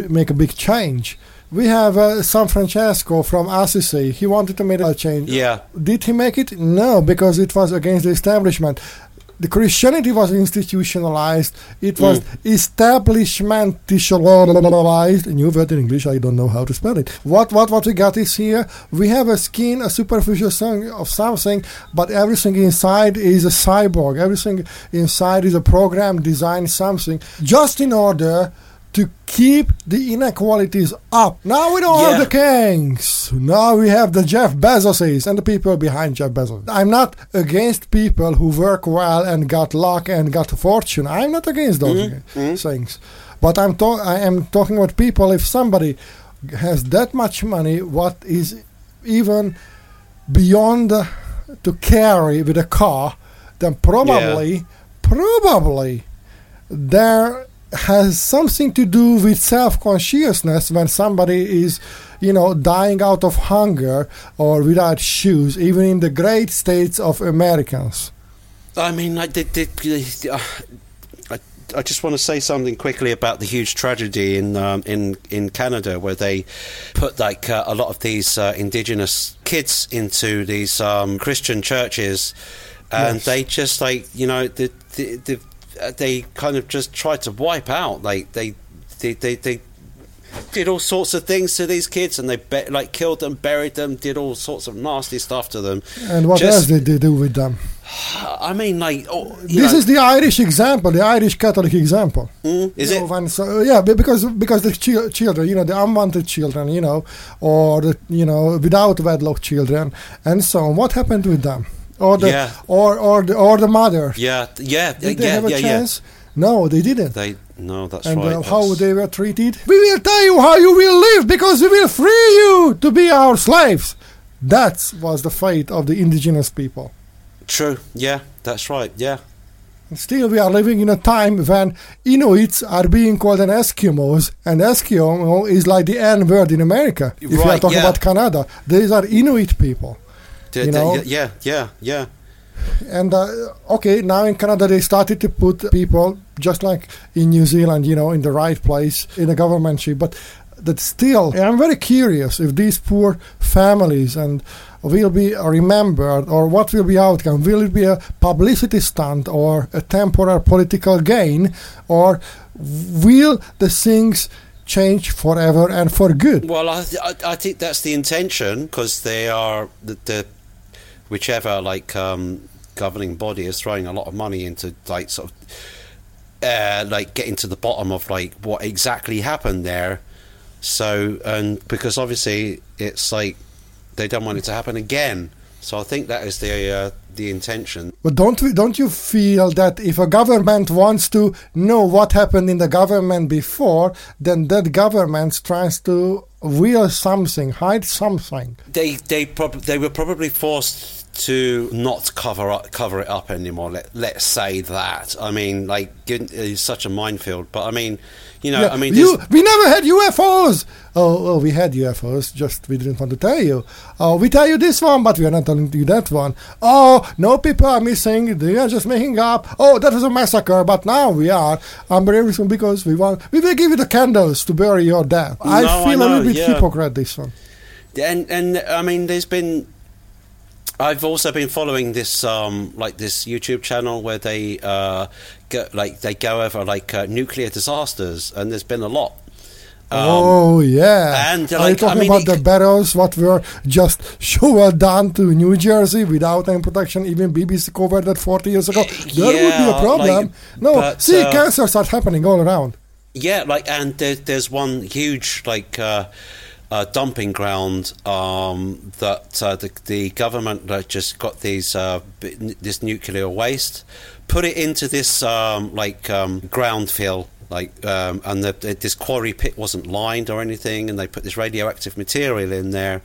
make a big change. We have San Francesco from Assisi. He wanted to make a change. Yeah. Did he make it? No, because it was against the establishment. The Christianity was institutionalized. It was establishmentized. A new word in English. I don't know how to spell it. What we got is here. We have a skin, a superficial thing of something, but everything inside is a cyborg. Everything inside is a program designed something, just in order to keep the inequalities up. Now we don't have the kings. Now we have the Jeff Bezoses and the people behind Jeff Bezos. I'm not against people who work well and got luck and got fortune. I'm not against those things. But I am talking about people. If somebody has that much money, what is even beyond to carry with a car, then probably there has something to do with self-consciousness when somebody is, dying out of hunger or without shoes, even in the great states of Americans. I mean, I just want to say something quickly about the huge tragedy in Canada, where they put a lot of these indigenous kids into these Christian churches, and they just they kind of just tried to wipe out. Like they did all sorts of things to these kids, and they killed them, buried them, did all sorts of nasty stuff to them. And what else did they do with them? I mean, like... Oh, this is the Irish example, the Irish Catholic example. Mm, is it? Know, so, yeah, because the children, you know, the unwanted children, you know, or, the, you know, without wedlock children, and so on. What happened with them? Or the yeah. Or the mother. Yeah, yeah. Did they have a chance? Yeah. No, they didn't. No, that's and, right. And how they were treated. We will tell you how you will live, because we will free you to be our slaves. That was the fate of the indigenous people. True, yeah, that's right, yeah. Still, we are living in a time when Inuits are being called an Eskimos, and Eskimo is like the N-word in America. If right, you are talking yeah. about Canada, these are Inuit people. You know? Yeah, yeah, yeah. And, okay, now in Canada they started to put people, just like in New Zealand, you know, in the right place, in the governmentship, but that still, I'm very curious if these poor families and will be remembered, or what will be outcome? Will it be a publicity stunt or a temporary political gain, or will the things change forever and for good? Well, I think that's the intention, because they are the whichever like governing body is throwing a lot of money into like sort of like getting to the bottom of like what exactly happened there. So, and because obviously it's like they don't want it to happen again, so I think that is the intention. But don't you feel that if a government wants to know what happened in the government before, then that government tries to veil something, hide something? They were probably forced to not cover it up anymore. Let's say that. I mean, like, it's such a minefield. But I mean, you know, yeah, I mean, we never had UFOs. Oh, we had UFOs. Just we didn't want to tell you. Oh, we tell you this one, but we are not telling you that one. Oh, no, people are missing. They are just making up. Oh, that was a massacre. But now we are everything because we want. We will give you the candles to bury your dead. I feel a little bit hypocrite this one. And I mean, there's been. I've also been following this like this YouTube channel where they go over like nuclear disasters, and there's been a lot. Oh yeah! And like, are you talking about the barrels what were just shoveled down to New Jersey without any protection? Even BBC covered that 40 years ago. There would be a problem. Like, no, but, cancers are happening all around. Yeah, like and there's one huge like. Dumping ground that the government just got these this nuclear waste, put it into this ground fill, and this quarry pit wasn't lined or anything, and they put this radioactive material in there,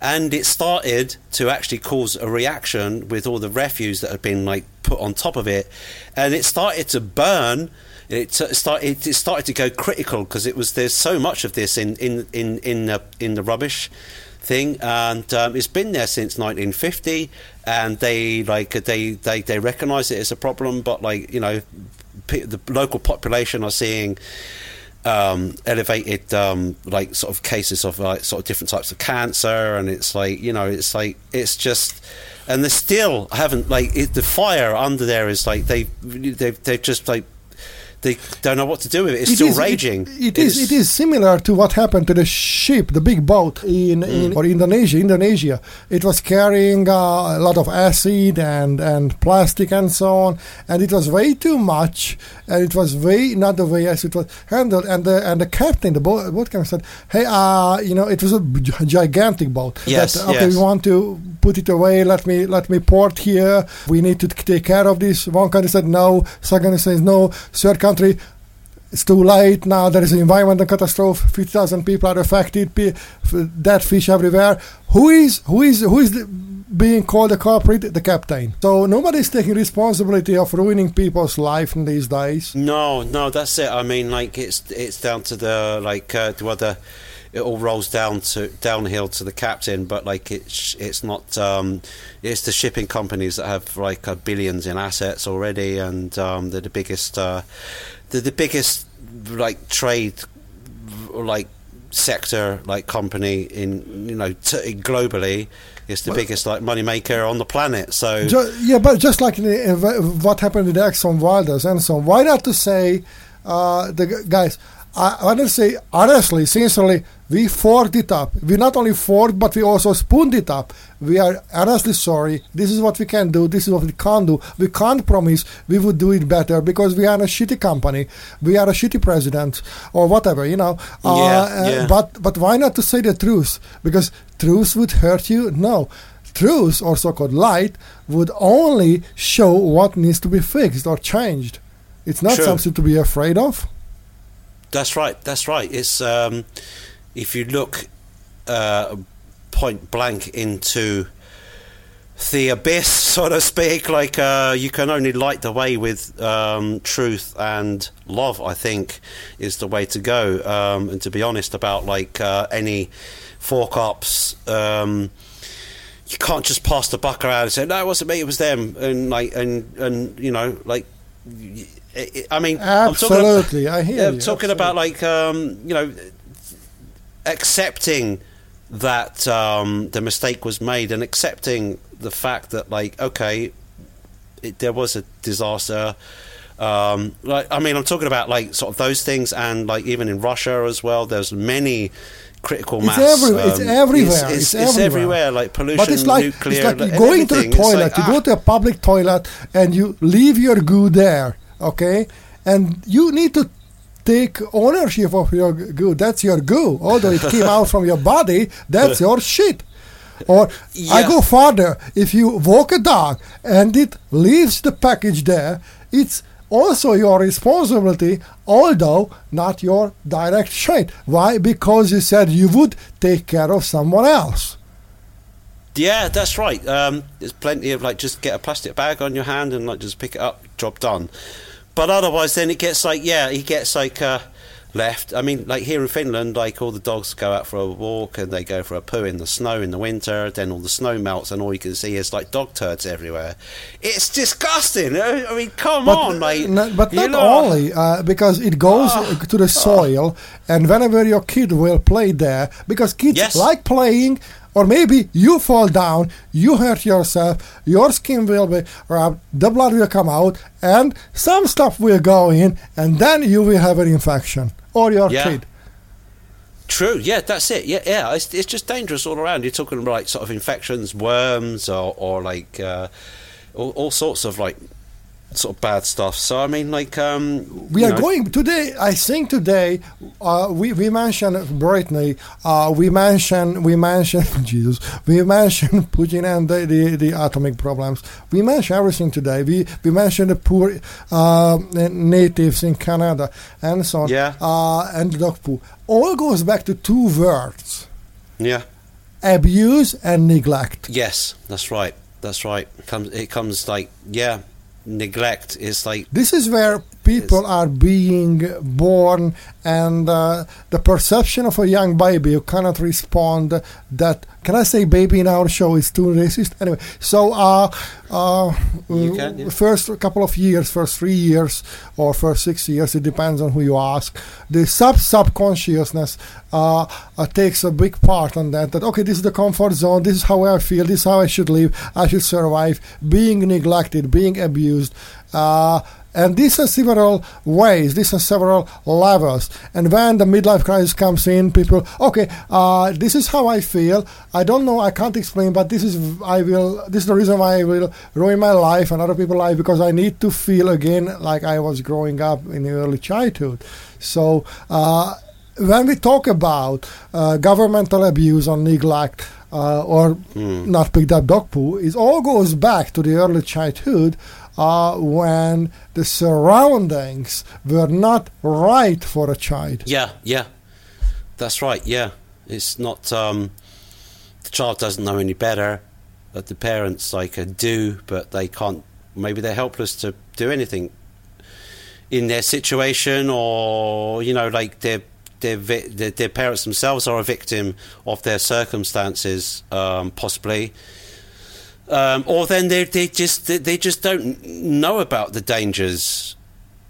and it started to actually cause a reaction with all the refuse that had been like put on top of it, and it started to burn. It started to go critical because there's so much of this in the rubbish thing, and it's been there since 1950, and they recognise it as a problem, but like you know, the local population are seeing elevated like sort of cases of like sort of different types of cancer, and it's like you know, it's like it's just. And they still haven't like the fire under there is like they've just like. They don't know what to do with it. It's still raging. It is similar to what happened to the ship, the big boat in Indonesia. Indonesia. It was carrying a lot of acid and plastic and so on, and it was way too much, and it was way not the way as it was handled. And the captain, the boat captain said, "Hey, you know, it was a gigantic boat. We want to put it away. Let me port here. We need to take care of this." One country said no. Second country says no. Third country. It's too late now. There is an environmental catastrophe. 50,000 people are affected. Dead fish everywhere. Who is being called the culprit? The captain. So nobody's taking responsibility of ruining people's life in these days. No, that's it. I mean, like it's down to the it all rolls downhill to the captain, but like it's not. It's the shipping companies that have like billions in assets already, and they're the biggest. They're the biggest like trade, like sector, like company in you know globally. It's the biggest like money maker on the planet. So but just like what happened with Exxon Valdez and so on. Why not to say, the guys? honestly, sincerely, we forked it up. We not only forked, but we also spooned it up. We are honestly sorry. This is what we can do. This is what we can't do. We can't promise we would do it better because we are a shitty company. We are a shitty president or whatever, you know. But why not to say the truth? Because truth would hurt you? No. Truth, or so-called light, would only show what needs to be fixed or changed. It's not something to be afraid of. That's right. That's right. It's if you look point blank into the abyss, so to speak, like you can only light the way with truth and love, I think, is the way to go. And to be honest about like any fork-ups, you can't just pass the buck around and say, no, it wasn't me, it was them. And like, and you know, like, I mean, absolutely. I hear you. I'm talking about like, you know, accepting that the mistake was made and accepting the fact that, like, okay, there was a disaster. Like, I mean, I'm talking about like sort of those things, and like even in Russia as well, there's many. Critical mass. It's everywhere. Like pollution, but it's like, nuclear. It's like going to the toilet. Like, you go to a public toilet and you leave your goo there. Okay, and you need to take ownership of your goo. That's your goo. Although it came out from your body, that's your shit. Or I go farther. If you walk a dog and it leaves the package there, it's also your responsibility, although not your direct shade. Why? Because you said you would take care of someone else. Yeah, that's right. There's plenty of like just get a plastic bag on your hand and like just pick it up, job done. But otherwise then it gets like, left. I mean, like here in Finland, like all the dogs go out for a walk and they go for a poo in the snow in the winter. Then all the snow melts and all you can see is like dog turds everywhere. It's disgusting. I mean, come on, mate. Because it goes to the soil, and whenever your kid will play there, because kids like playing. Or maybe you fall down, you hurt yourself, your skin will be rubbed, the blood will come out, and some stuff will go in, and then you will have an infection. Or your kid. True, yeah, that's it. Yeah, it's just dangerous all around. You're talking about like, sort of infections, worms, or like all sorts of like sort of bad stuff. So I mean, like we are going today. I think today we mentioned Britney. We mentioned Jesus. We mentioned Putin and the atomic problems. We mentioned everything today. We mentioned the poor natives in Canada and so on. Yeah. And dog poo. All goes back to two words. Yeah. Abuse and neglect. Yes, that's right. That's right. It comes like neglect is like, this is where people are being born, and the perception of a young baby who cannot respond. That, can I say baby in our show, is too racist anyway? So first couple of years, first 3 years or first 6 years, it depends on who you ask, the subconsciousness takes a big part on that okay, this is the comfort zone, this is how I feel, this is how I should live, I should survive, being neglected, being abused. And these are several ways, these are several levels. And when the midlife crisis comes in, people, this is how I feel. I don't know, I can't explain, but this is the reason why I will ruin my life and other people's life, because I need to feel again like I was growing up in early childhood. So when we talk about governmental abuse or neglect, not picked up dog poo, it all goes back to the early childhood, when the surroundings were not right for a child. Yeah, that's right. Yeah, it's not. The child doesn't know any better. That the parents like do, but they can't. Maybe they're helpless to do anything in their situation, or you know, like their parents themselves are a victim of their circumstances, possibly. Or then they just don't know about the dangers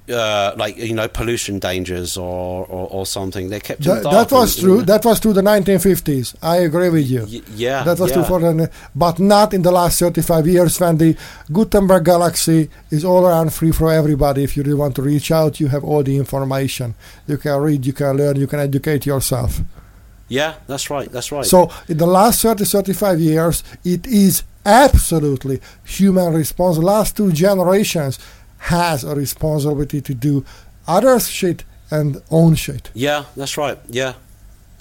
like, you know, pollution dangers or something. They kept it dark. That was true. That was true the 1950s. I agree with you. Yeah. That was true but not in the last 35 years when the Gutenberg Galaxy is all around free for everybody. If you really want to reach out, you have all the information. You can read, you can learn, you can educate yourself. Yeah, that's right. That's right. So in the last 30, 35 years, it is absolutely human response. Last two generations has a responsibility to do other shit and own shit. Yeah, that's right. Yeah,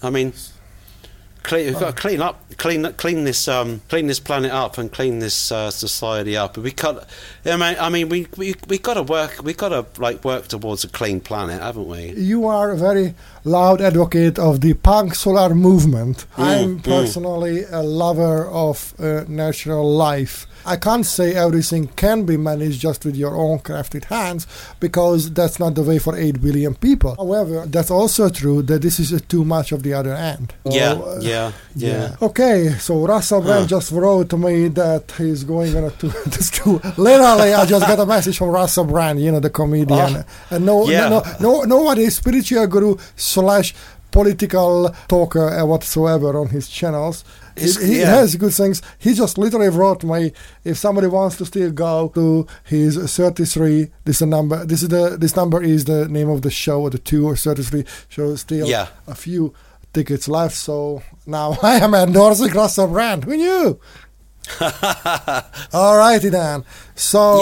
I mean, we've got to clean this planet up and clean this society up. We got, we got to work. We got to work towards a clean planet, haven't we? You are a very loud advocate of the punk solar movement. I'm personally a lover of natural life. I can't say everything can be managed just with your own crafted hands, because that's not the way for 8 billion people. However, that's also true that this is too much of the other end. So, yeah. Okay, so Russell Brand just wrote to me that he's going on to school. Literally, I just got a message from Russell Brand, you know, the comedian. And nobody is spiritual guru / political talker whatsoever on his channels. He has good things. He just literally wrote me, if somebody wants to still go to his 33, this is the number. This number is the name of the show, or the 2 or 33 show. Still a few tickets left. So now I am endorsing Russell Brand. Who knew? All righty then. So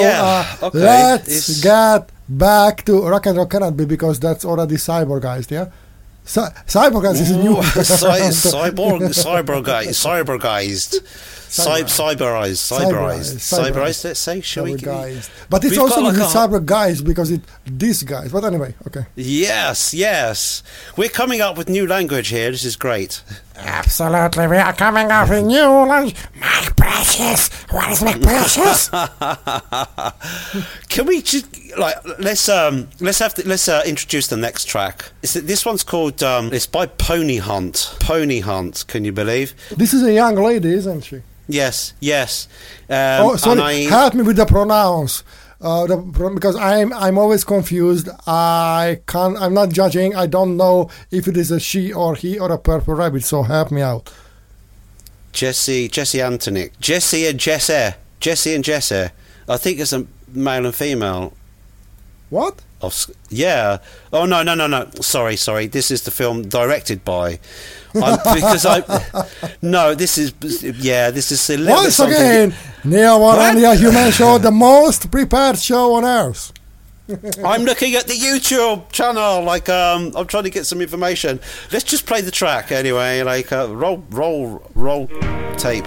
let's get back to Rock and Roll Cannot Be, because that's already cyborgized. Yeah. Cyborgized is new. Cyberized. Let's say, shall we? But it's also cyberguized because it disguised. But anyway, okay. Yes. We're coming up with new language here. This is great. Absolutely, we are coming up with new language. My precious, what is my precious? Can we just let's introduce the next track. This one's called. It's by Pony Hunt. Pony Hunt. Can you believe? This is a young lady, isn't she? Yes. Help me with the pronouns. Because I'm always confused. I'm not judging. I don't know if it is a she or he or a purple rabbit. So help me out. Jesse Antonick. Jesse and Jesse. I think it's a male and female. What? Yeah. Oh no. Sorry. This is the film directed by. This is once again Neo One and Neo Human Show, the most prepared show on earth. I'm looking at the YouTube channel. I'm trying to get some information. Let's just play the track anyway. Roll tape.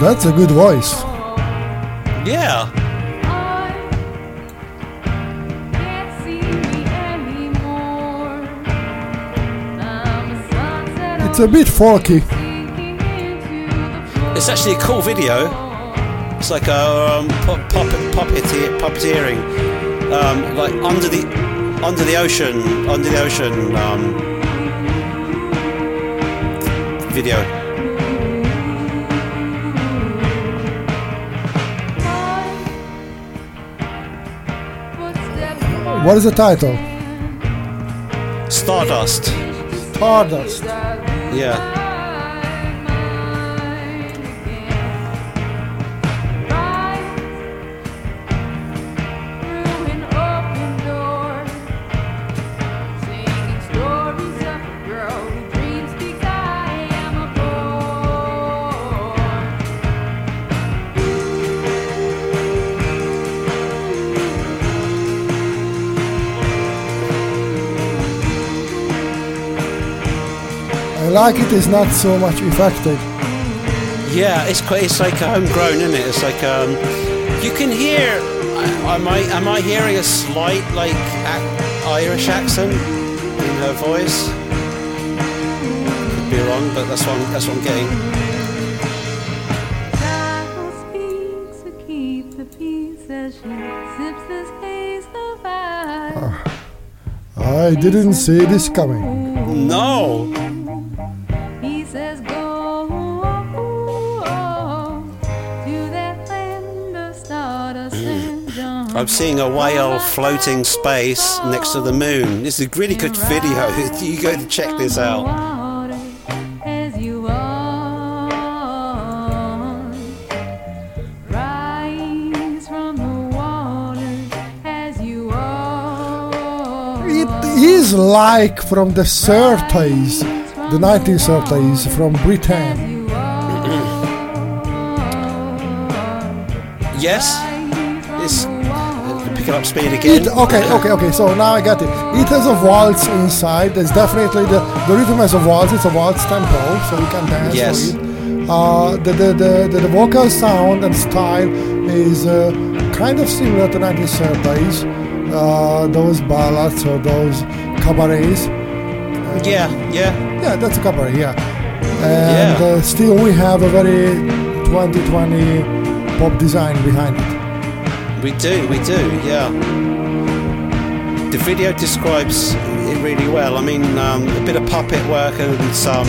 That's a good voice. Yeah. It's a bit folky. It's actually a cool video. It's like a puppeteering, like under the ocean video. What is the title? Stardust. Yeah. Like it is not so much effective. Yeah, it's like homegrown, isn't it? It's like you can hear. Am I hearing a slight Irish accent in her voice? wrong, but that's what I'm getting. Carol speaks to keep the peace as she sips this haze of ice. I didn't see this coming. No. He says go to that land of stardust. I'm seeing a whale floating space next to the moon. This is a really good video. You go to check this out. He's like from the 30s, the 1930s, from Britain. Yes, it's picking up speed again. Okay, so now I got it. It has a waltz inside. There's definitely the rhythm has a waltz. It's a waltz tempo, so you can dance yes. with it. The vocal sound and style is kind of similar to 1930s. Those ballads or those cabarets. Yeah, that's a cabaret, yeah. And still we have a very 2020 pop design behind it. We do, yeah. The video describes it really well. I mean, a bit of puppet work and some...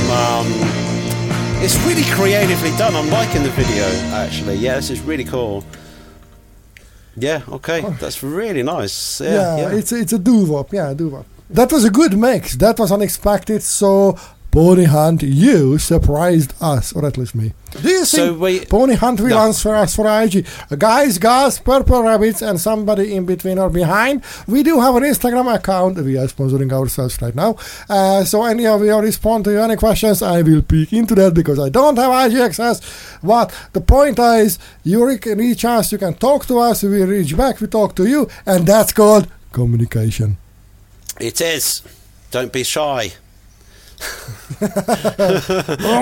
it's really creatively done. I'm liking the video, actually. Yeah, this is really cool. Yeah, okay, that's really nice. Yeah. It's a doo-wop, doo-wop. That was a good mix. That was unexpected, so Pony Hunt, you surprised us, or at least me. Do you think Pony Hunt will answer us for IG? Guys, Purple Rabbits and somebody in between or behind. We do have an Instagram account. We are sponsoring ourselves right now. So anyhow, we will respond to any questions. I will peek into that because I don't have IG access. But the point is, you reach us, you can talk to us, we reach back, we talk to you. And that's called communication. It is. Don't be shy. Don't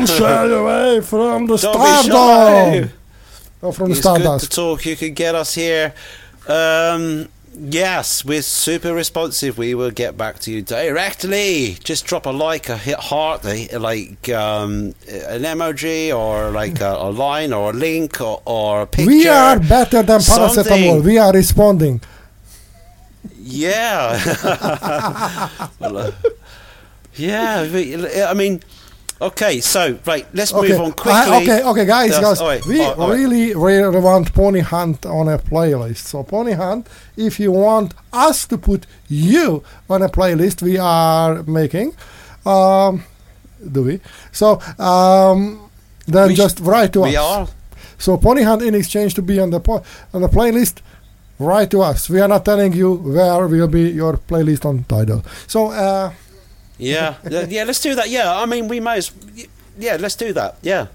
shy away from the stardom. Oh, from it's the stardust. Good to talk. You can get us here. Yes, we're super responsive. We will get back to you directly. Just drop a like, a hit heart, like an emoji, or like a line, or a link, or a picture. We are better than paracetamol. We are responding. Yeah. Yeah, I mean, okay, so, right, let's move on quickly. Okay, guys, we really want Pony Hunt on a playlist. So, Pony Hunt, if you want us to put you on a playlist we are making, do we? So, then we just write to us. We are. So, Pony Hunt, in exchange to be on the playlist, write to us. We are not telling you where will be your playlist on Tidal. So, yeah, let's do that. Yeah, I mean, we might as... Yeah, let's do that. Yeah.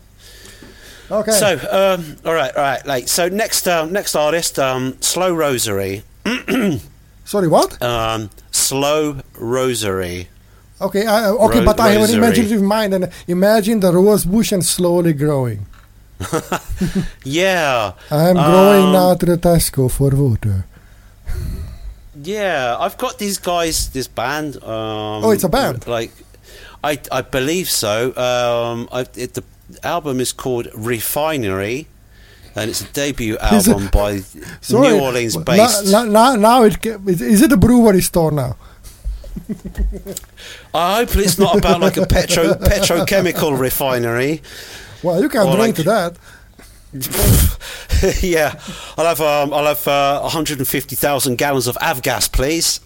Okay. So, all right. Like, so next artist, Slow Rosary. Sorry, what? Slow Rosary. Okay, but I have an imaginative mind, and imagine the rose bush and slowly growing. Yeah. I'm going now to the Tesco for water. Yeah, I've got these guys, this band. It's a band. Like, I believe so. The album is called Refinery, and it's a debut album by New Orleans-based. Now is it a brewery store now? I hope it's not about like a petrochemical refinery. Well, you can drink to that. Yeah, I'll have 150,000 gallons of avgas, please.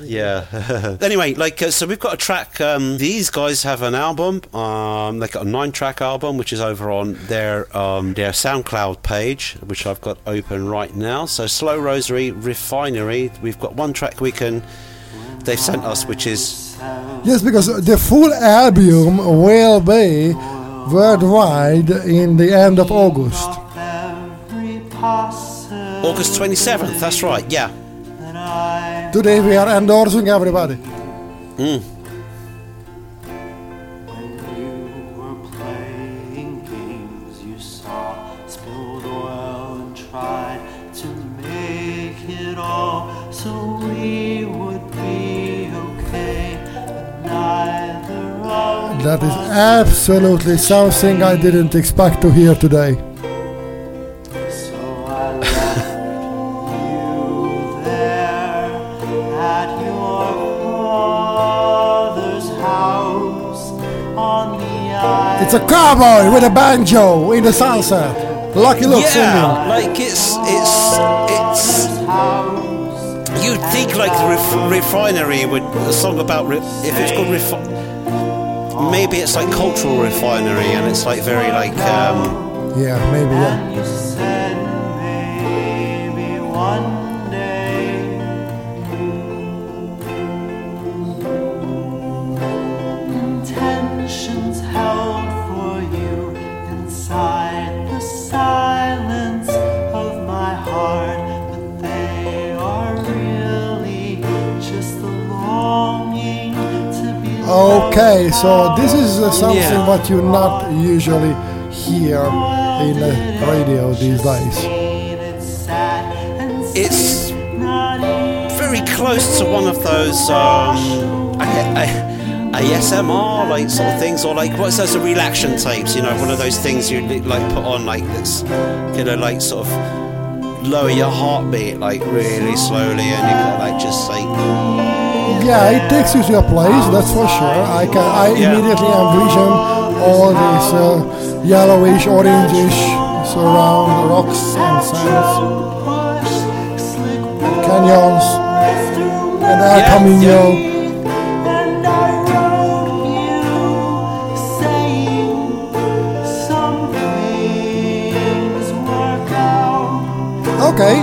Yeah. Anyway, so we've got a track. These guys have an album. They got a 9-track album, which is over on their SoundCloud page, which I've got open right now. So Slow Rosary, Refinery. We've got one track they've sent us, which is yes, because the full album will be worldwide in the end of August 27th, that's right, yeah. Today we are endorsing everybody. When you were playing games, you saw spilled oil and tried to make it all so we would be okay, but neither of That is absolutely something I didn't expect to hear today. It's a cowboy with a banjo in the sunset. Lucky look, yeah, like it's. You'd think like the refinery would a song about if it's called maybe it's like cultural refinery and it's like very like. Yeah, maybe. Yeah. You said maybe one day intentions held for you inside the silence of my heart, but they are really just the longing to be. Okay, so this is something that you not usually hear in the radio these days. It's very close to one of those ASMR like sort of things, or like what's those relaxation tapes, you know, one of those things you like put on like this, you know, like sort of lower your heartbeat like really slowly and you can like just like it takes you to a place, that's for sure. I immediately envision all these yellowish, orangish surround rocks and sands, canyons, and El Camino. Okay.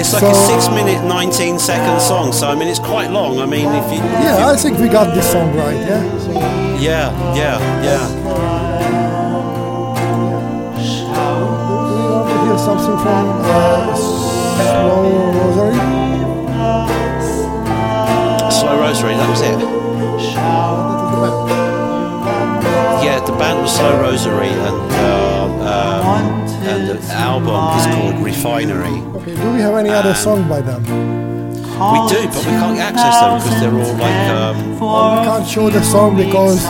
It's like a 6 minute, 19-second song, so I mean, it's quite long. I mean, if you. Yeah, I think we got this song right, yeah? Do you hear something from Slow Rosary? Slow Rosary, that was it. Yeah, the band was Slow Rosary, and the album is called Refinery. Okay, do we have any other song by them? We do, but we can't access them because they're all like. We can't show the song because.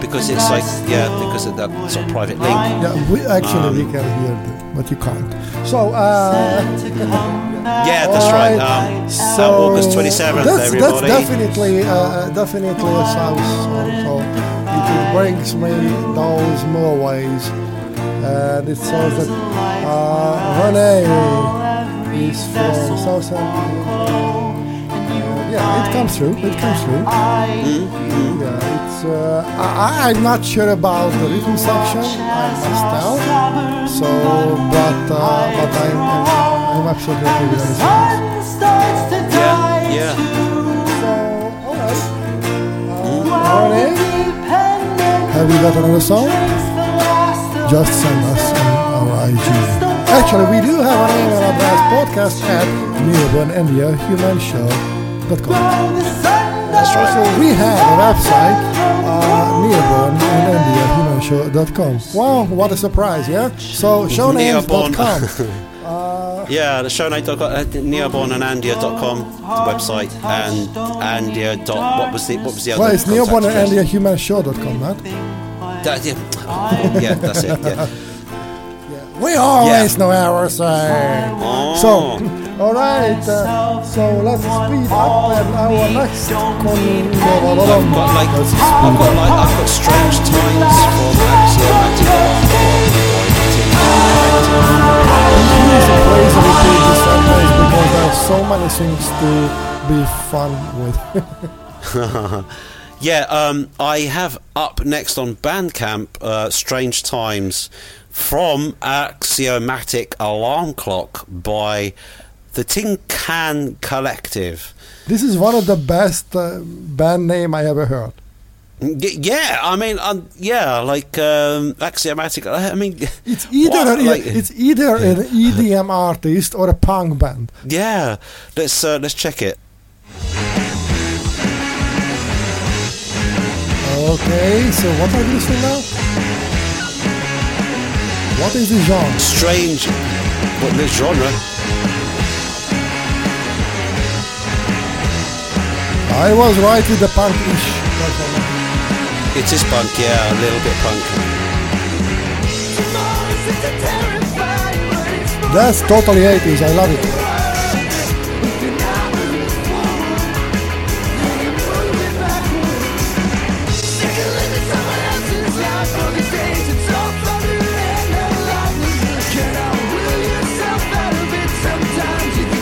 Because it's like. Because of that sort of private link. Yeah, we can hear it, but you can't. So. Yeah, that's right. So August 27th, everybody. That's definitely a South song. So it brings me those more ways. And it says that Rene is from South Africa. Yeah, it comes through. Mm-hmm. Yeah, it's, I'm not sure about the rhythm section, I must tell. So, but I'm absolutely happy with it. Yeah. So, alright. Rene, have you got another song? Just send us on our IG. Actually, we do have an email address, podcast@nearbornindiahumanshow.com. That's right. So we have a website, nearbornindiahumanshow.com. Wow, what a surprise, yeah? So, shownames.com. The shownote.com, neobornandandia.com, the website, and Andia. What was the other? Well, it's neobornandandiahumanshow.com, right? That's it. Yeah. We always know our side. So, all right. So let's speed up and our next. I've got strange times for that. So many things to be fun with. Yeah, I have up next on Bandcamp, Strange Times from Axiomatic Alarm Clock by the Tin Can Collective. This is one of the best band name I ever heard. Axiomatic, I mean... It's either an EDM artist or a punk band. Yeah, let's check it. Okay, so what are you listening now? What is the genre? Strange. What is the genre? I was right with the punk-ish. It is punk, yeah, a little bit punk. That's totally 80s, I love it.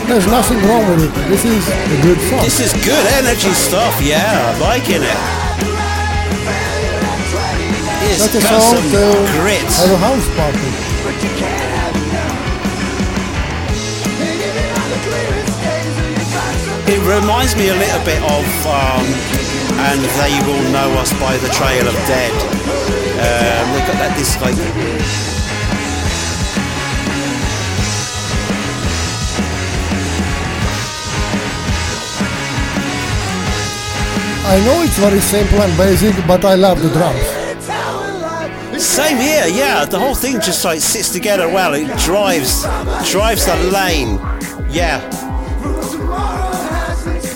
There's nothing wrong with it. This is a good song. This is good energy stuff, yeah. I'm liking it. It's got some grit. At a house party. It reminds me a little bit of And They Will Know Us by the Trail of Dead. They've got that I know it's very simple and basic, but I love the drums. Same here, yeah. The whole thing just like sits together well. It drives the lane, yeah.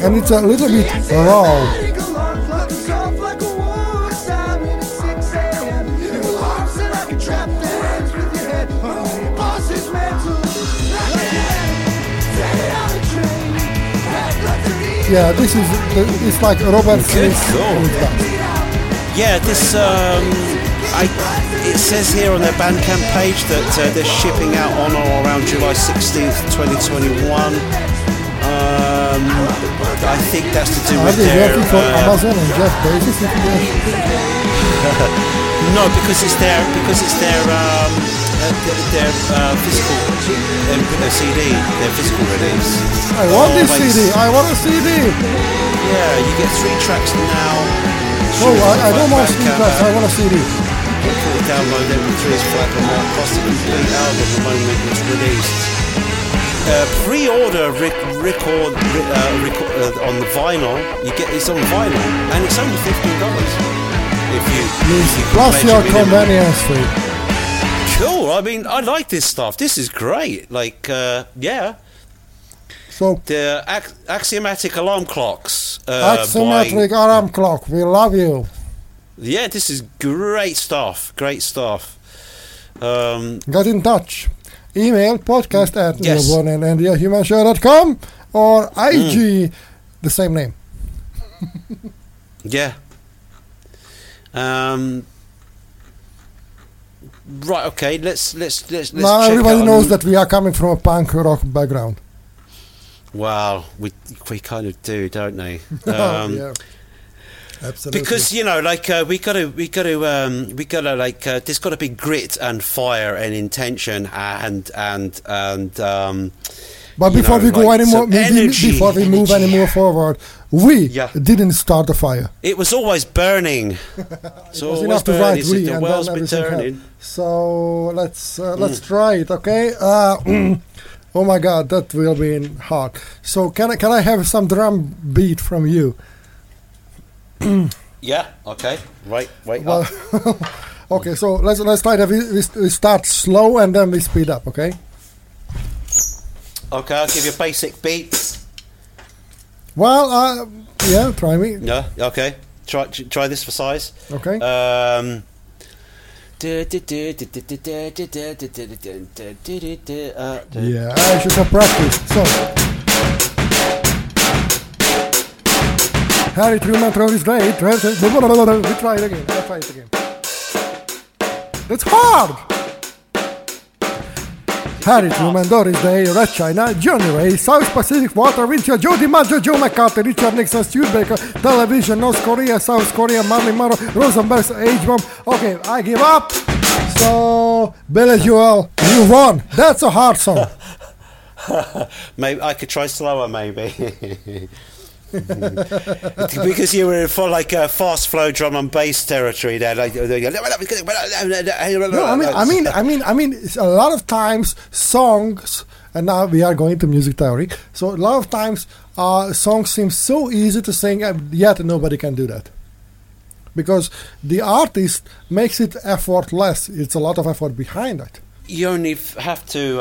And it's a little bit raw. Yeah, this is, it's like Robert Smith. Yeah, this, it says here on their Bandcamp page that they're shipping out on or around July 16th, 2021. I think that's to do with their... Are they working for Amazon and Jeff Bezos? No, because it's their physical CD, their physical release. I want this CD. I want a CD. Yeah, you get 3 tracks now. No, I don't want 3 tracks. I want a CD. You can download every 3 tracks and more across the complete album the moment it's released. Pre-order record on the vinyl. You get this on vinyl, and it's only $15 if you plus your convenience fee. Cool. I mean, I like this stuff. This is great. Like, yeah. So the axiomatic alarm clocks. Axiomatic alarm clock. We love you. Yeah, this is great stuff. Great stuff. Get in touch. Email podcast@newbornandandiahumanshow.com or IG the same name. Yeah. Right. Okay. Let's now check everybody knows that we are coming from a punk rock background. Wow, we kind of do, don't we? Yeah. Absolutely. Because you know, like we gotta there's gotta be grit and fire and intention and. But before we go any more, before we move any more forward, we didn't start the fire. It was always burning. So it was enough to write "we" and then everything happened. So let's try it, okay? Oh my God, that will be hard. So can I have some drum beat from you? Yeah. Okay. Right. Wait. Well, okay. So let's try that. We start slow and then we speed up. Okay. Okay, I'll give you a basic beat. Well, yeah, try me. Yeah, okay. Try this for size. Okay. Yeah, I should have practiced. So, Harry Truman throws his blade. I'll try it again. It's hard! Harry Truman, Doris Day, Red China, Johnny Ray, South Pacific Water, Winchell, Joe DiMaggio, Joe McCarthy, Richard Nixon, Stuart Baker, Television, North Korea, South Korea, Marilyn Monroe, Rosenberg's Age Bomb. Okay, I give up. So, Billy Joel, you won. That's a hard song. Maybe I could try slower, maybe. Because you were in for like a fast flow drum and bass territory there. Like, no, I mean, a lot of times songs, and now we are going to music theory. So a lot of times, songs seem so easy to sing, yet nobody can do that because the artist makes it effortless. It's a lot of effort behind it. you only have to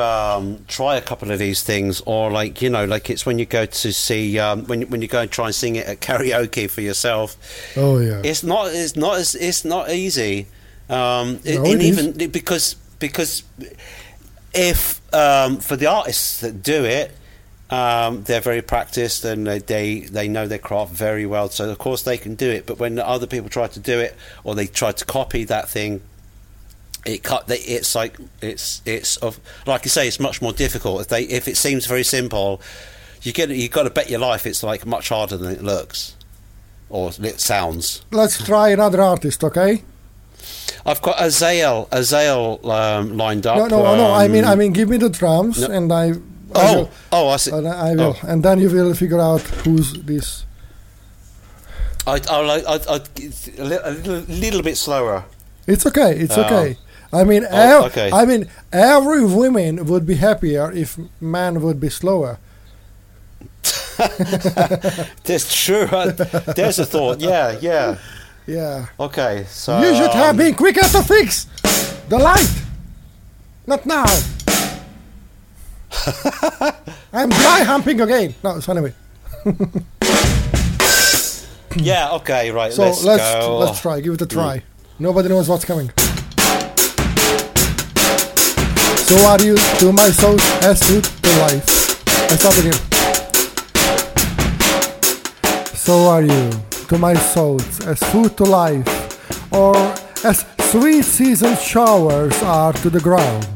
try a couple of these things, or like, you know, like it's when you go to see when you go and try and sing it at karaoke for yourself. Oh yeah, it's not easy. Because if for the artists that do it, they're very practiced and they know their craft very well, so of course they can do it. But when other people try to do it, or they try to copy that thing, it's much more difficult. If it seems very simple, you got to bet your life it's like much harder than it looks or it sounds. Let's try another artist, okay? I've got Azael lined up. No. I mean, give me the drums, no. And I. I see. I will, oh. And then you will figure out who's this. A little bit slower. It's okay. It's okay. I mean, every woman would be happier if man would be slower. That's true. There's a thought. Yeah. Okay. So you should have been quicker to fix the light. Not now. I'm dry humping again. No, so anyway. Yeah. Okay. Right. So let's go. Let's try. Give it a try. Mm. Nobody knows what's coming. So are you to my soul as to the life. I start again. So are you to my soul as food to life, or as sweet season showers are to the ground.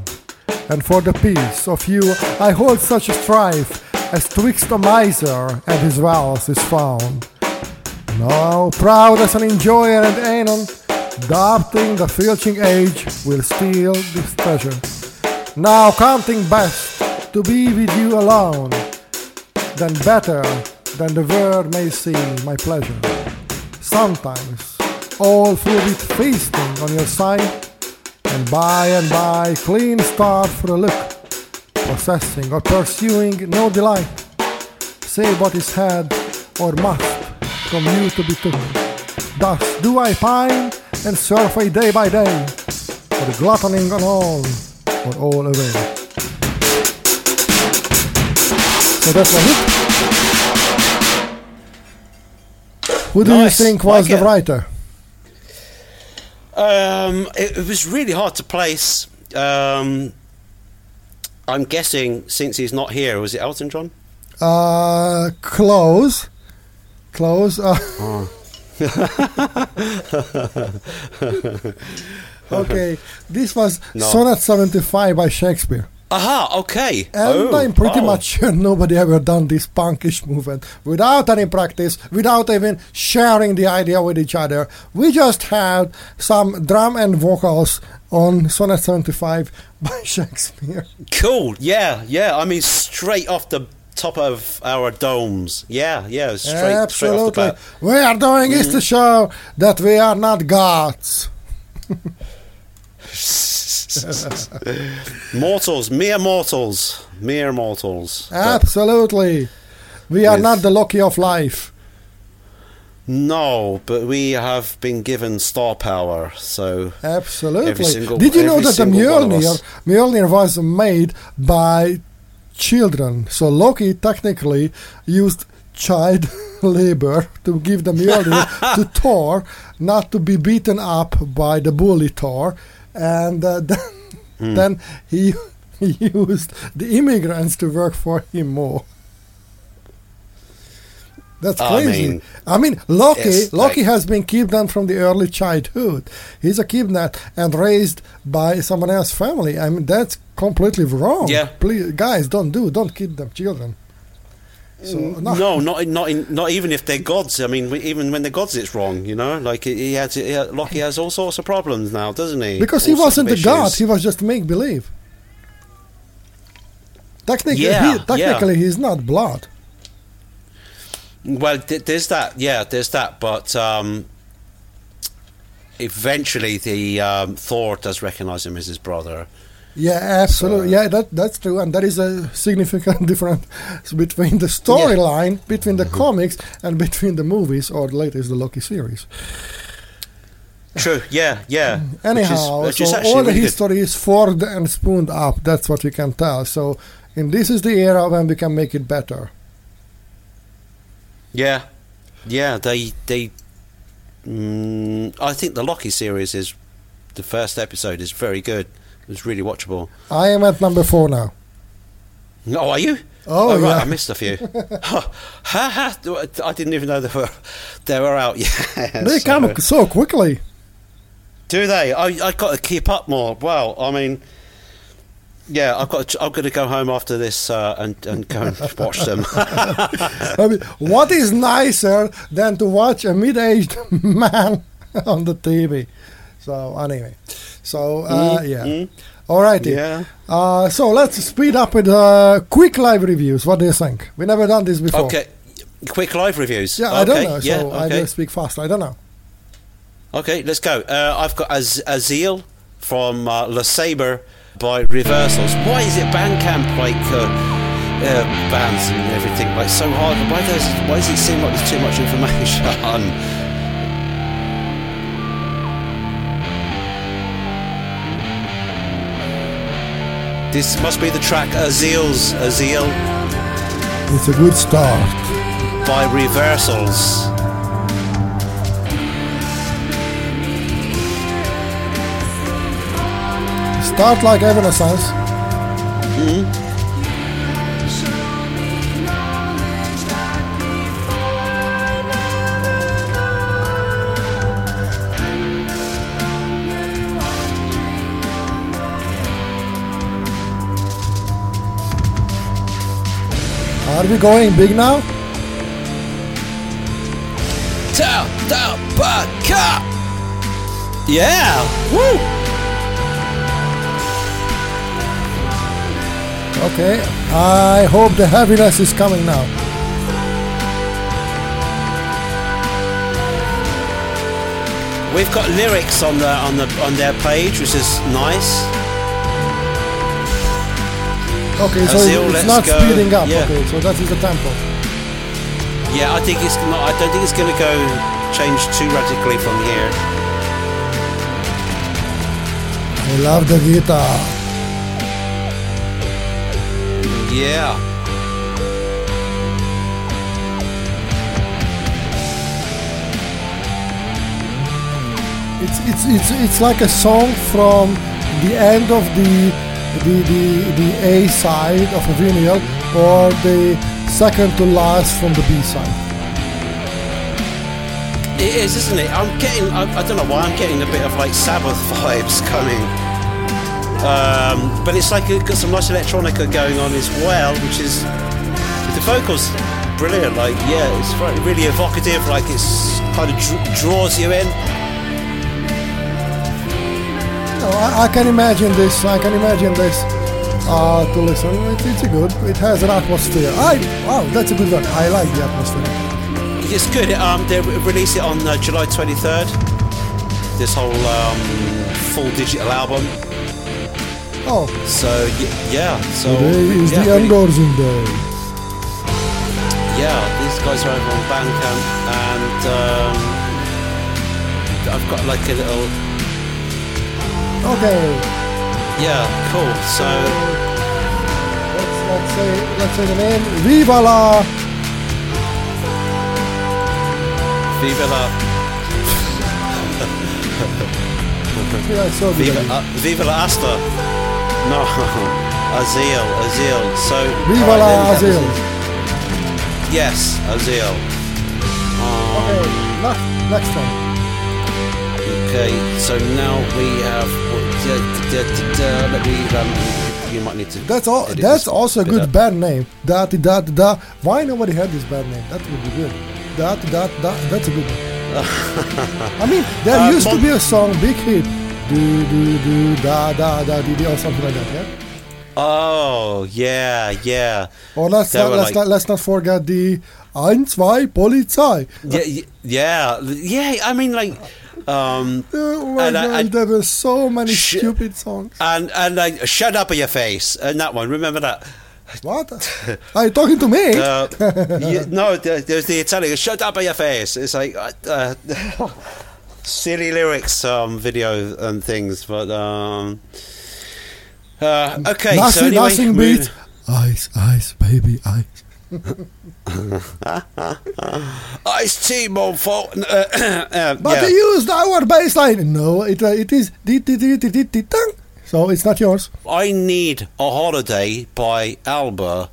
And for the peace of you I hold such a strife as twixt a miser and his vows is found. Now proud as an enjoyer and anon, doubting the filching age will steal this treasure. Now counting best to be with you alone, then better than the world may seem my pleasure. Sometimes all filled with feasting on your side, and by clean start for a look, possessing or pursuing no delight. Say what is had or must from you to be took. Thus do I pine and survey day by day, for gluttoning on all, or all away. So that's my hit. Who do you think was the writer? It was really hard to place. I'm guessing, since he's not here, was it Elton John? Close. Oh. Okay, this was Sonnet 75 by Shakespeare. Aha, okay. And I'm pretty much sure nobody ever done this punkish movement without any practice, without even sharing the idea with each other. We just had some drum and vocals on Sonnet 75 by Shakespeare. Cool, yeah, I mean straight off the top of our domes. Yeah, straight off the bat. We are doing is to show that we are not gods. Mere mortals. Absolutely. We are not the lucky of life. No, but we have been given star power, so... Absolutely. Did you know that the Mjolnir was made by... children, so Loki technically used child labor to give the Mjolnir to Thor, not to be beaten up by the bully Thor, and then he used the immigrants to work for him more. That's crazy. I mean Loki has been kidnapped from the early childhood. He's a kidnapped and raised by someone else's family. I mean, that's completely wrong. Yeah. Please, guys, don't kidnap children. So, not even if they're gods. I mean, even when they're gods, it's wrong. You know, like Loki has all sorts of problems now, doesn't he? Because he wasn't a god. He was just make believe. Technically, he's not blood. Well, there's that, but eventually the Thor does recognise him as his brother. Yeah, absolutely. So. Yeah, that's true, and that is a significant difference between the storyline, between the comics, and between the movies, or the latest the Loki series. True, yeah, yeah. Anyhow, so all the history is forged and spooned up. That's what we can tell. So, and this is the era when we can make it better. Yeah, yeah. I think the Lockie series is the first episode is very good. It was really watchable. I am at number 4 now. Oh, are you? Oh, right, yeah. I missed a few. I didn't even know they were out yet. They come so quickly. Do they? I've got to keep up more. Well, I mean, yeah, I'm going to go home after this and go and watch them. I mean, what is nicer than to watch a mid-aged man on the TV? So, anyway. So, yeah. Mm-hmm. Alrighty. Yeah. So let's speed up with quick live reviews. What do you think? We never done this before. Okay. Quick live reviews. Yeah, okay. I don't know. So yeah, okay. I just speak fast. I don't know. Okay, let's go. I've got Azael from Le Sabre by Reversals. Why is it Bandcamp like bands and everything like so hard? Why does it seem like there's too much information on? This must be the track Azael. It's a good start. By Reversals. Start like Evanescence. Are we going big now? Yeah! Woo! Okay, I hope the heaviness is coming now. We've got lyrics on their page, which is nice. Okay, so it's not speeding up. Yeah. Okay, so that is the tempo. Yeah, I think it's not. I don't think it's going to go change too radically from here. I love the guitar. Yeah. It's like a song from the end of the A side of a vinyl, or the second to last from the B side. It is, isn't it? I don't know why I'm getting a bit of like Sabbath vibes coming, but it's like it's got some nice electronica going on as well, which is the vocals brilliant. Like, yeah, it's really evocative. Like, it's kind of draws you in. I can imagine this to listen. It has an atmosphere. Wow, that's a good one. I like the atmosphere. It's good. They released it on July 23rd, this whole full digital album. Oh. So, yeah. So today is the Undorsing Day. Yeah, these guys are over on Bandcamp, and I've got like a little... Okay. Yeah, cool. So let's say the name. Viva la. Viva la. Viva la Asta. No, Azael. So Viva la Azael. Yes, Azael. Okay, next one. Okay, so now we have. You might need to. That's also a good band name. Da da da. Why nobody had this band name? That would be good. Da da da. That's a good one. I mean, there used to be a song, big hit. Do do do da da da dee or something like that. Yeah. Oh yeah, yeah. Or let's not forget the 1, 2 Polizei. Yeah. I mean, like. Oh my God, there were so many stupid songs. And like, shut up in your face. And that one, remember that? What? Are you talking to me? No, there's the Italian, shut up in your face. It's like... silly lyrics video and things, but okay, nothing, so anyway, nothing beat ice, ice, baby, ice. Ice tea, mom. But yeah. You used our baseline. No, it is. So it's not yours. I Need a Holiday by Alba.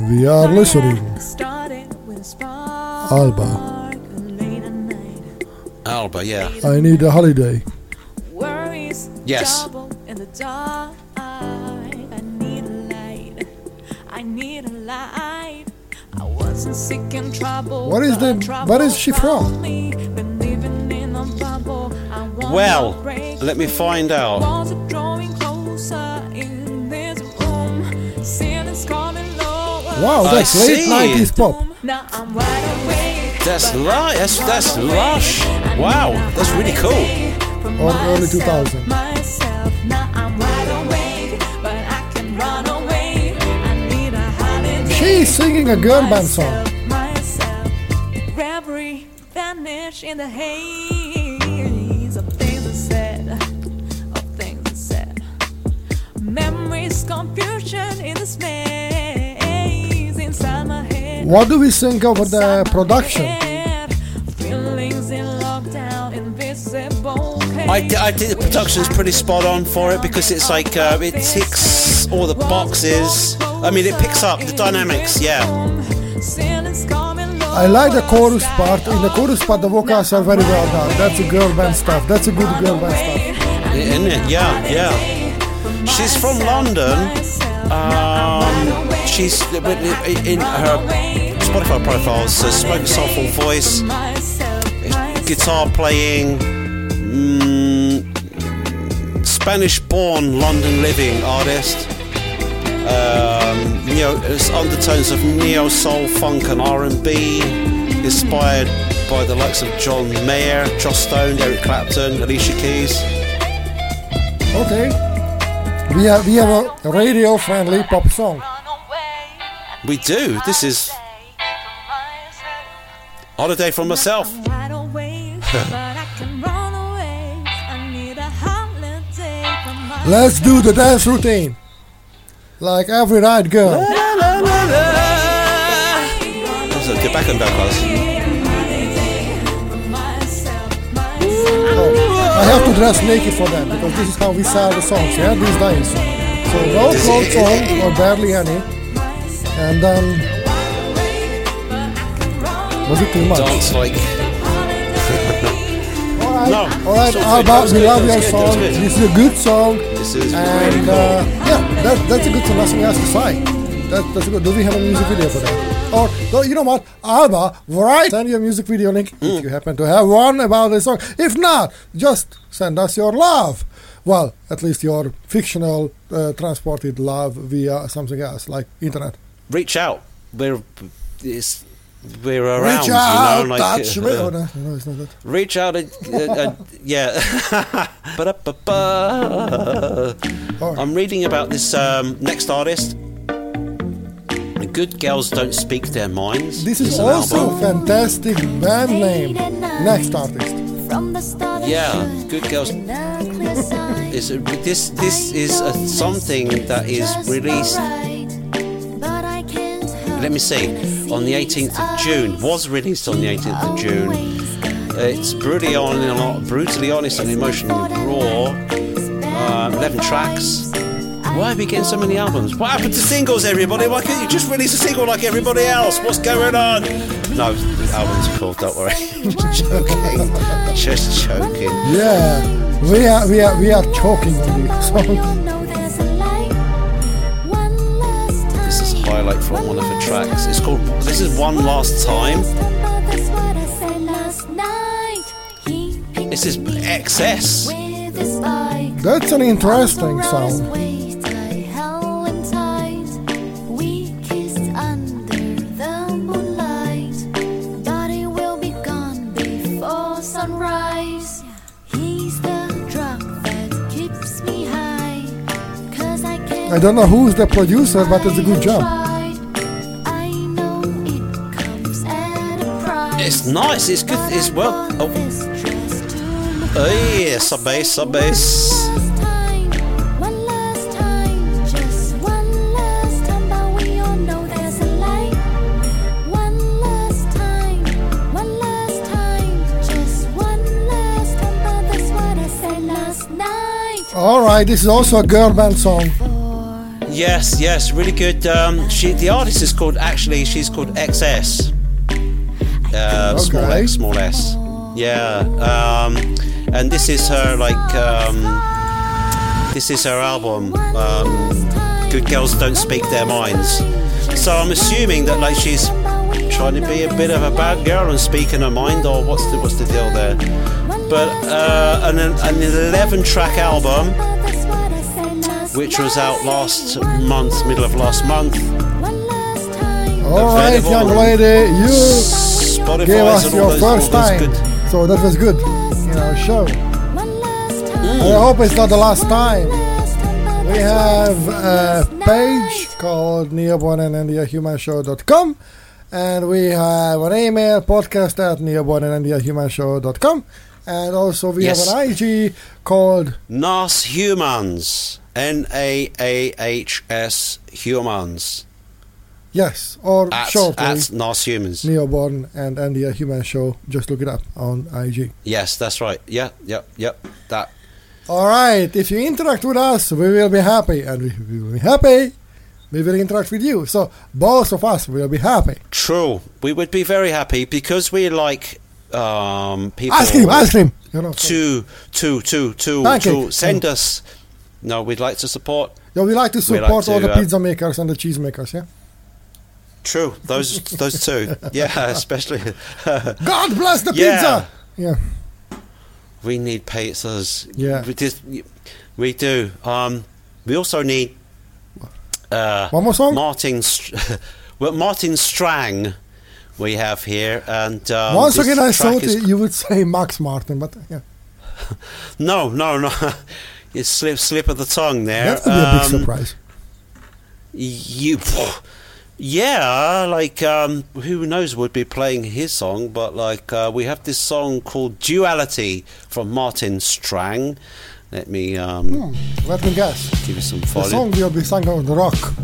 We are listening. Alba. Alba, yeah. I Need a Holiday. Yes. I need a light. I need a light. I wasn't sick and trouble. What is she from? Well, let me find out. Wow, that's late 90s pop. That's lush. Wow, that's really cool. Or early 2000. She's singing a girl band song. What do we think over the production? I think the production's pretty spot on for it, because it's like it ticks all the boxes. I mean, it picks up the dynamics, yeah. I like the chorus part. In the chorus part, the vocals are very well done. That's a girl band stuff. That's a good girl band stuff. Isn't it? Yeah, yeah. She's from London. She's in her Spotify profile. So, smoky, soulful voice, guitar playing. Spanish-born, London-living artist. It's undertones of neo soul, funk, and R&B, inspired by the likes of John Mayer, Joss Stone, Eric Clapton, Alicia Keys. Okay, we have a radio-friendly pop song. We do. This is Holiday for Myself. Let's do the dance routine. Like every night, girl. La, la, la, la, la. So, get back on that class. I have to dress naked for them, because this is how we sell the songs, yeah? These days. So no clothes on, or barely any. And then... was it too much? Dance like... Alright, Alba, we love your song. This is a good song. This is really cool. Yeah, that's a good song. Nothing else to say. That's good. Do we have a music video for that? Or, you know what, Alba, right? Send your music video link if you happen to have one about this song. If not, just send us your love. Well, at least your fictional transported love via something else, like internet. Reach out. We're around, reach out, you know, like, touch me. No, it's not that. Reach out and yeah. I'm reading about this next artist. Good Girls Don't Speak Their Minds. This is also a fantastic band name. Next artist. Yeah, Good Girls. This is something that is released. Let me see, on the 18th of June, was released on the 18th of June. It's brutally honest and emotionally raw. 11 tracks. Why are we getting so many albums? What happened to singles, everybody? Why can't you just release a single like everybody else? What's going on? No, the album's cool, don't worry. Just joking. Yeah, we are choking on you. So. Like from one of the tracks, it's called "This Is One Last Time." This is excess. That's an interesting song. I I don't know who's the producer, but it's a good job. It's nice. It's good. It's well. Oh, oh yeah, sub bass, sub bass. Alright, this is also a girl band song. Yes, yes, really good. The artist is called, actually, she's called XS. Okay. Small S. Yeah. And this is her, like, this is her album, Good Girls Don't Speak Their Minds. So I'm assuming that, like, she's trying to be a bit of a bad girl and speaking her mind, or what's the deal there? But an 11-track album, which was out last month, middle of last month. All right, young lady, you Spotify gave us your first time, so that was good in our show. And I hope it's not the last time. We have a page called neobornandindiahumanshow.com, and we have an email, podcast@neobornandindiahumanshow.com. And also we have an IG called Nas Humans, NAAHS Humans. Yes, or shortly at Nas Humans. Neoborn and India Human Show. Just look it up on IG. Yes, that's right. Yeah. That. All right. If you interact with us, we will be happy, and if we will be happy, we will interact with you. So both of us will be happy. True. We would be very happy because we like. People ice cream. To send us. No, we'd like to support. Yeah, we like to support all the pizza makers and the cheese makers. Yeah. True. Those two. Yeah, especially. God bless the pizza. Yeah. We need pizzas. Yeah. We do. We also need. One more song. Martin Strang. We have here, and once again I thought you would say Max Martin, but yeah. No. It's slip of the tongue there. That would be a big surprise. Who knows would be playing his song, but we have this song called Duality from Martin Strang. Let me guess. Give you some volume. The song will be sung on the rock.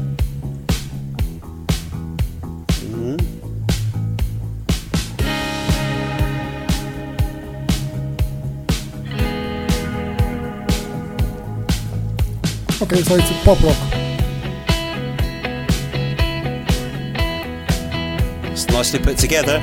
Okay, so it's pop rock. It's nicely put together.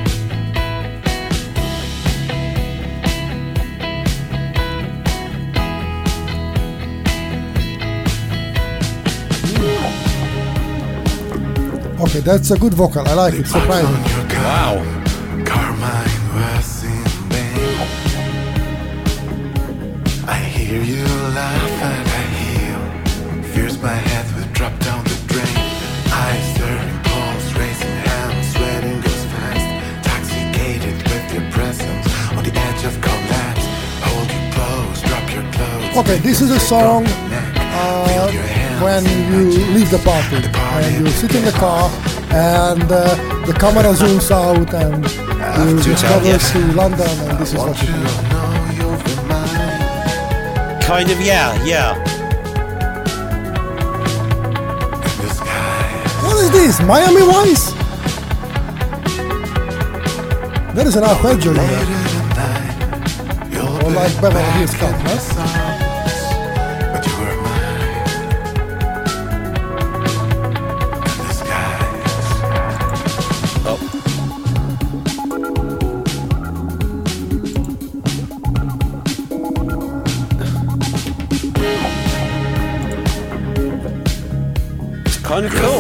Okay, that's a good vocal. I like it. Surprising. Wow. Carmine was in vain. I hear you laugh and I fears my head would drop down the drain. Eyes turning, pulse racing, hands sweating goes fast. Intoxicated with your presence, on the edge of collapse. Hold you close, drop your clothes. Okay, this is a song when you leave the party and you sit in the car and the camera zooms out and you travel to London, and this is what you do. Kind of, yeah. What is this? Miami Vice? There is an arpeggio in there. Or like Beverly Hills Cop, right? It's kind of cool.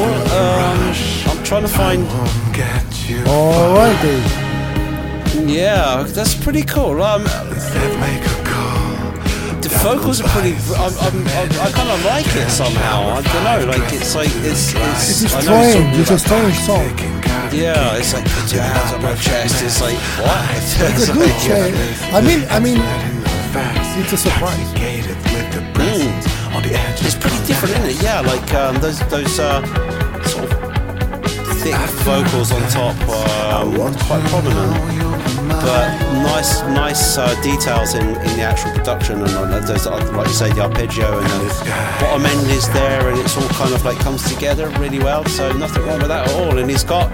Trying to find. Alrighty. Yeah, that's pretty cool. The vocals are pretty. I kind of like it somehow. I don't know. Like it's strange. It's a strange song. Yeah, it's like put your hands on my chest. It's like what? It's a good change. I mean, it's a surprise. around the edge. It's pretty different, isn't it? Yeah, like those sort of thick vocals on top are quite prominent. But nice details in the actual production, and there's, like you say, the arpeggio and the bottom end is there, and it's all kind of like comes together really well. So nothing wrong with that at all. And he's got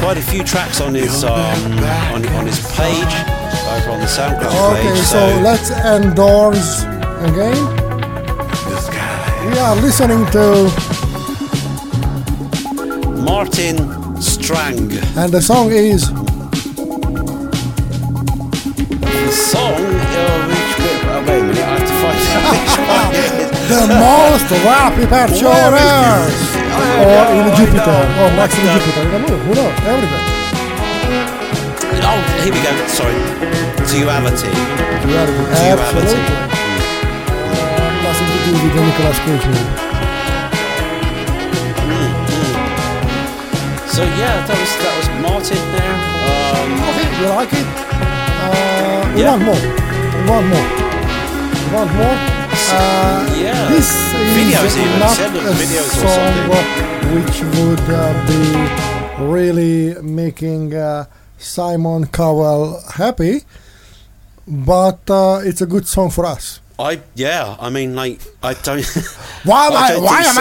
quite a few tracks on his page over on the SoundCloud page. Okay, so let's endorse again. We are listening to Martin Strang, and the song is. Wait a minute, I have to find out which one it is. The most rapid show ever! Or in Jupiter. Or Max in Jupiter. Who knows? Everything. Oh, here we go. Sorry. Duality. Duality. Nothing to do with the Nicolas Cage movie. So yeah, that was Martin there. You like it? We want more. This is not a song which would be really making Simon Cowell happy, but it's a good song for us. Why am I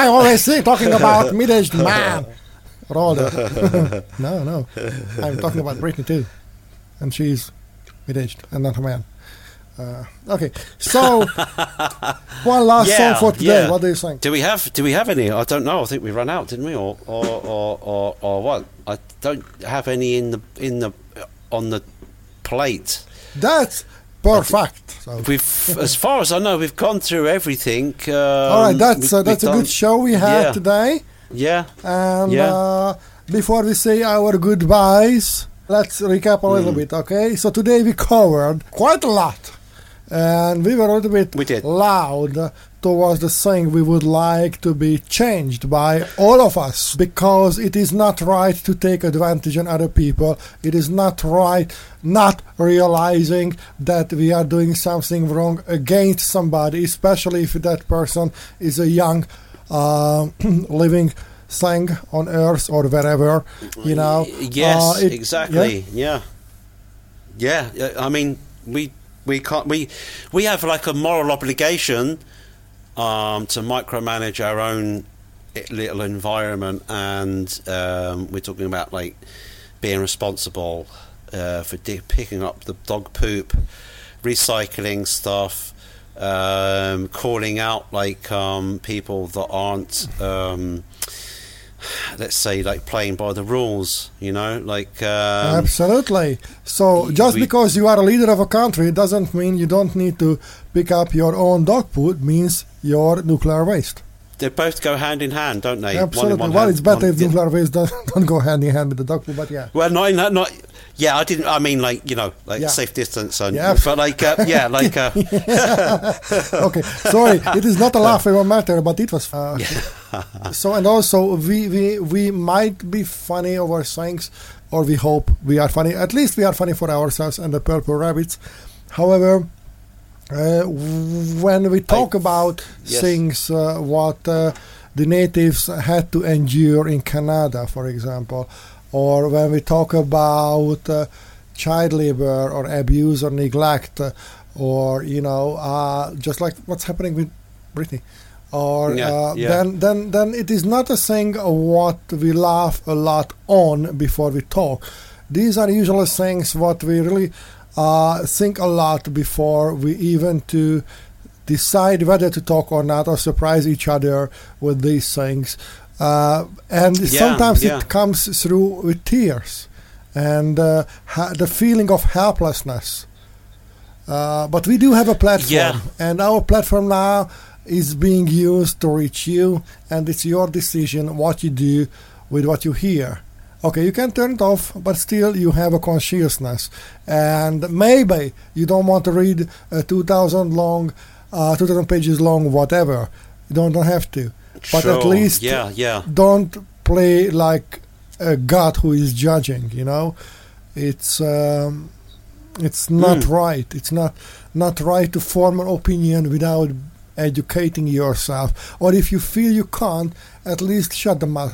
always talking about middle-aged man? Rather, no, I'm talking about Britney too, and she's middle-aged and not a man. Okay, so one last song for today. Yeah. What do you think? Do we have any? I don't know. I think we ran out, didn't we? Or what? I don't have any in the on the plate. That's perfect. So. We've, as far as I know, we've gone through everything. All right, that's a good show we had today. Yeah. And before we say our goodbyes, let's recap a little bit. Okay, so today we covered quite a lot. And we were a little bit loud towards the thing we would like to be changed by all of us, because it is not right to take advantage on other people. It is not right not realizing that we are doing something wrong against somebody, especially if that person is a young living thing on Earth or wherever, you know. Yes, exactly. Yeah. I mean, we can't. We have like a moral obligation to micromanage our own little environment, and we're talking about like being responsible for picking up the dog poop, recycling stuff, calling out like people that aren't, let's say, like playing by the rules, you know, like absolutely. So because you are a leader of a country doesn't mean you don't need to pick up your own dog food, means your nuclear waste. They both go hand in hand, don't they? Absolutely. It's better if nuclear waste don't go hand in hand with the dog food, but yeah. Well, not. Yeah, I didn't. I mean, like, you know, like safe distance, and but like, okay, sorry, it is not a laughable matter, but it was. So, and also, we might be funny over things, or we hope we are funny. At least we are funny for ourselves and the Purple Rabbits. However, when we talk about things, what the natives had to endure in Canada, for example. Or when we talk about child labor or abuse or neglect, or you know, just like what's happening with Britney, or then it is not a thing what we laugh a lot on before we talk. These are usually things what we really think a lot before we even to decide whether to talk or not, or surprise each other with these things. And sometimes it comes through with tears and the feeling of helplessness. But we do have a platform, and our platform now is being used to reach you, and it's your decision what you do with what you hear. Okay, you can turn it off, but still you have a consciousness. And maybe you don't want to read 2,000 pages long, whatever. You don't have to. But at least don't play like a god who is judging, you know. It's not right. It's not right to form an opinion without educating yourself, or if you feel you can't, at least shut the mouth,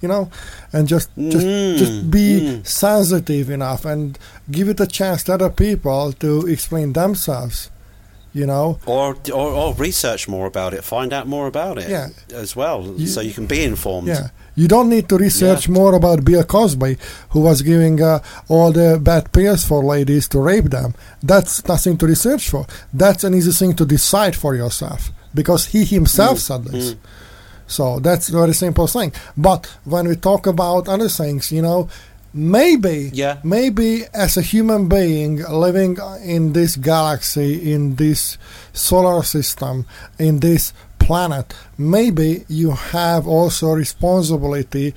you know, and just be sensitive enough and give it a chance to other people to explain themselves, you know, or research more about it, find out more about it, as well, so you can be informed. You don't need to research more about Bill Cosby, who was giving all the bad pills for ladies to rape them. That's nothing to research for. That's an easy thing to decide for yourself, because he himself said this. So that's a very simple thing. But when we talk about other things, you know, maybe as a human being living in this galaxy, in this solar system, in this planet, maybe you have also responsibility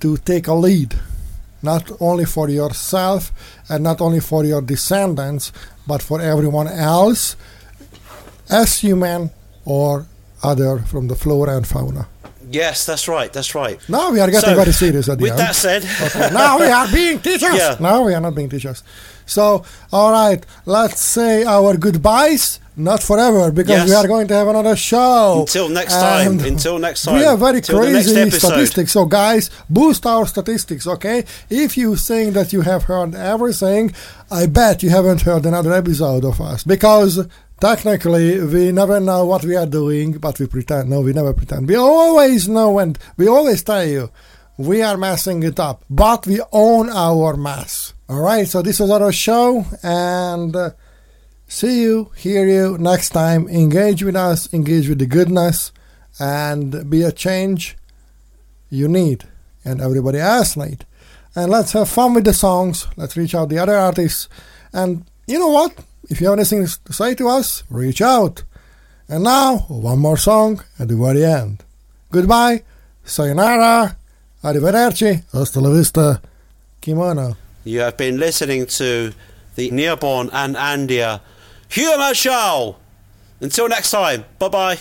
to take a lead, not only for yourself and not only for your descendants, but for everyone else, as human or other from the flora and fauna. Yes, that's right, that's right. Now we are getting very serious at the end. With that said... Okay. Now we are being teachers! Yeah. Now we are not being teachers. So, all right, let's say our goodbyes. Not forever, because we are going to have another show. Until next time. We have very crazy statistics. So, guys, boost our statistics, okay? If you think that you have heard everything, I bet you haven't heard another episode of us, because... Technically, we never know what we are doing, but we pretend. No, we never pretend. We always know, and we always tell you, we are messing it up, but we own our mess. All right, so this was our show, and see you, hear you next time. Engage with us, engage with the goodness, and be a change you need, and everybody else need. And let's have fun with the songs. Let's reach out the other artists, and you know what? If you have anything to say to us, reach out. And now, one more song at the very end. Goodbye, sayonara, arrivederci, hasta la vista, kimono. You have been listening to the Nearborn and Andia Human Show. Until next time, bye-bye.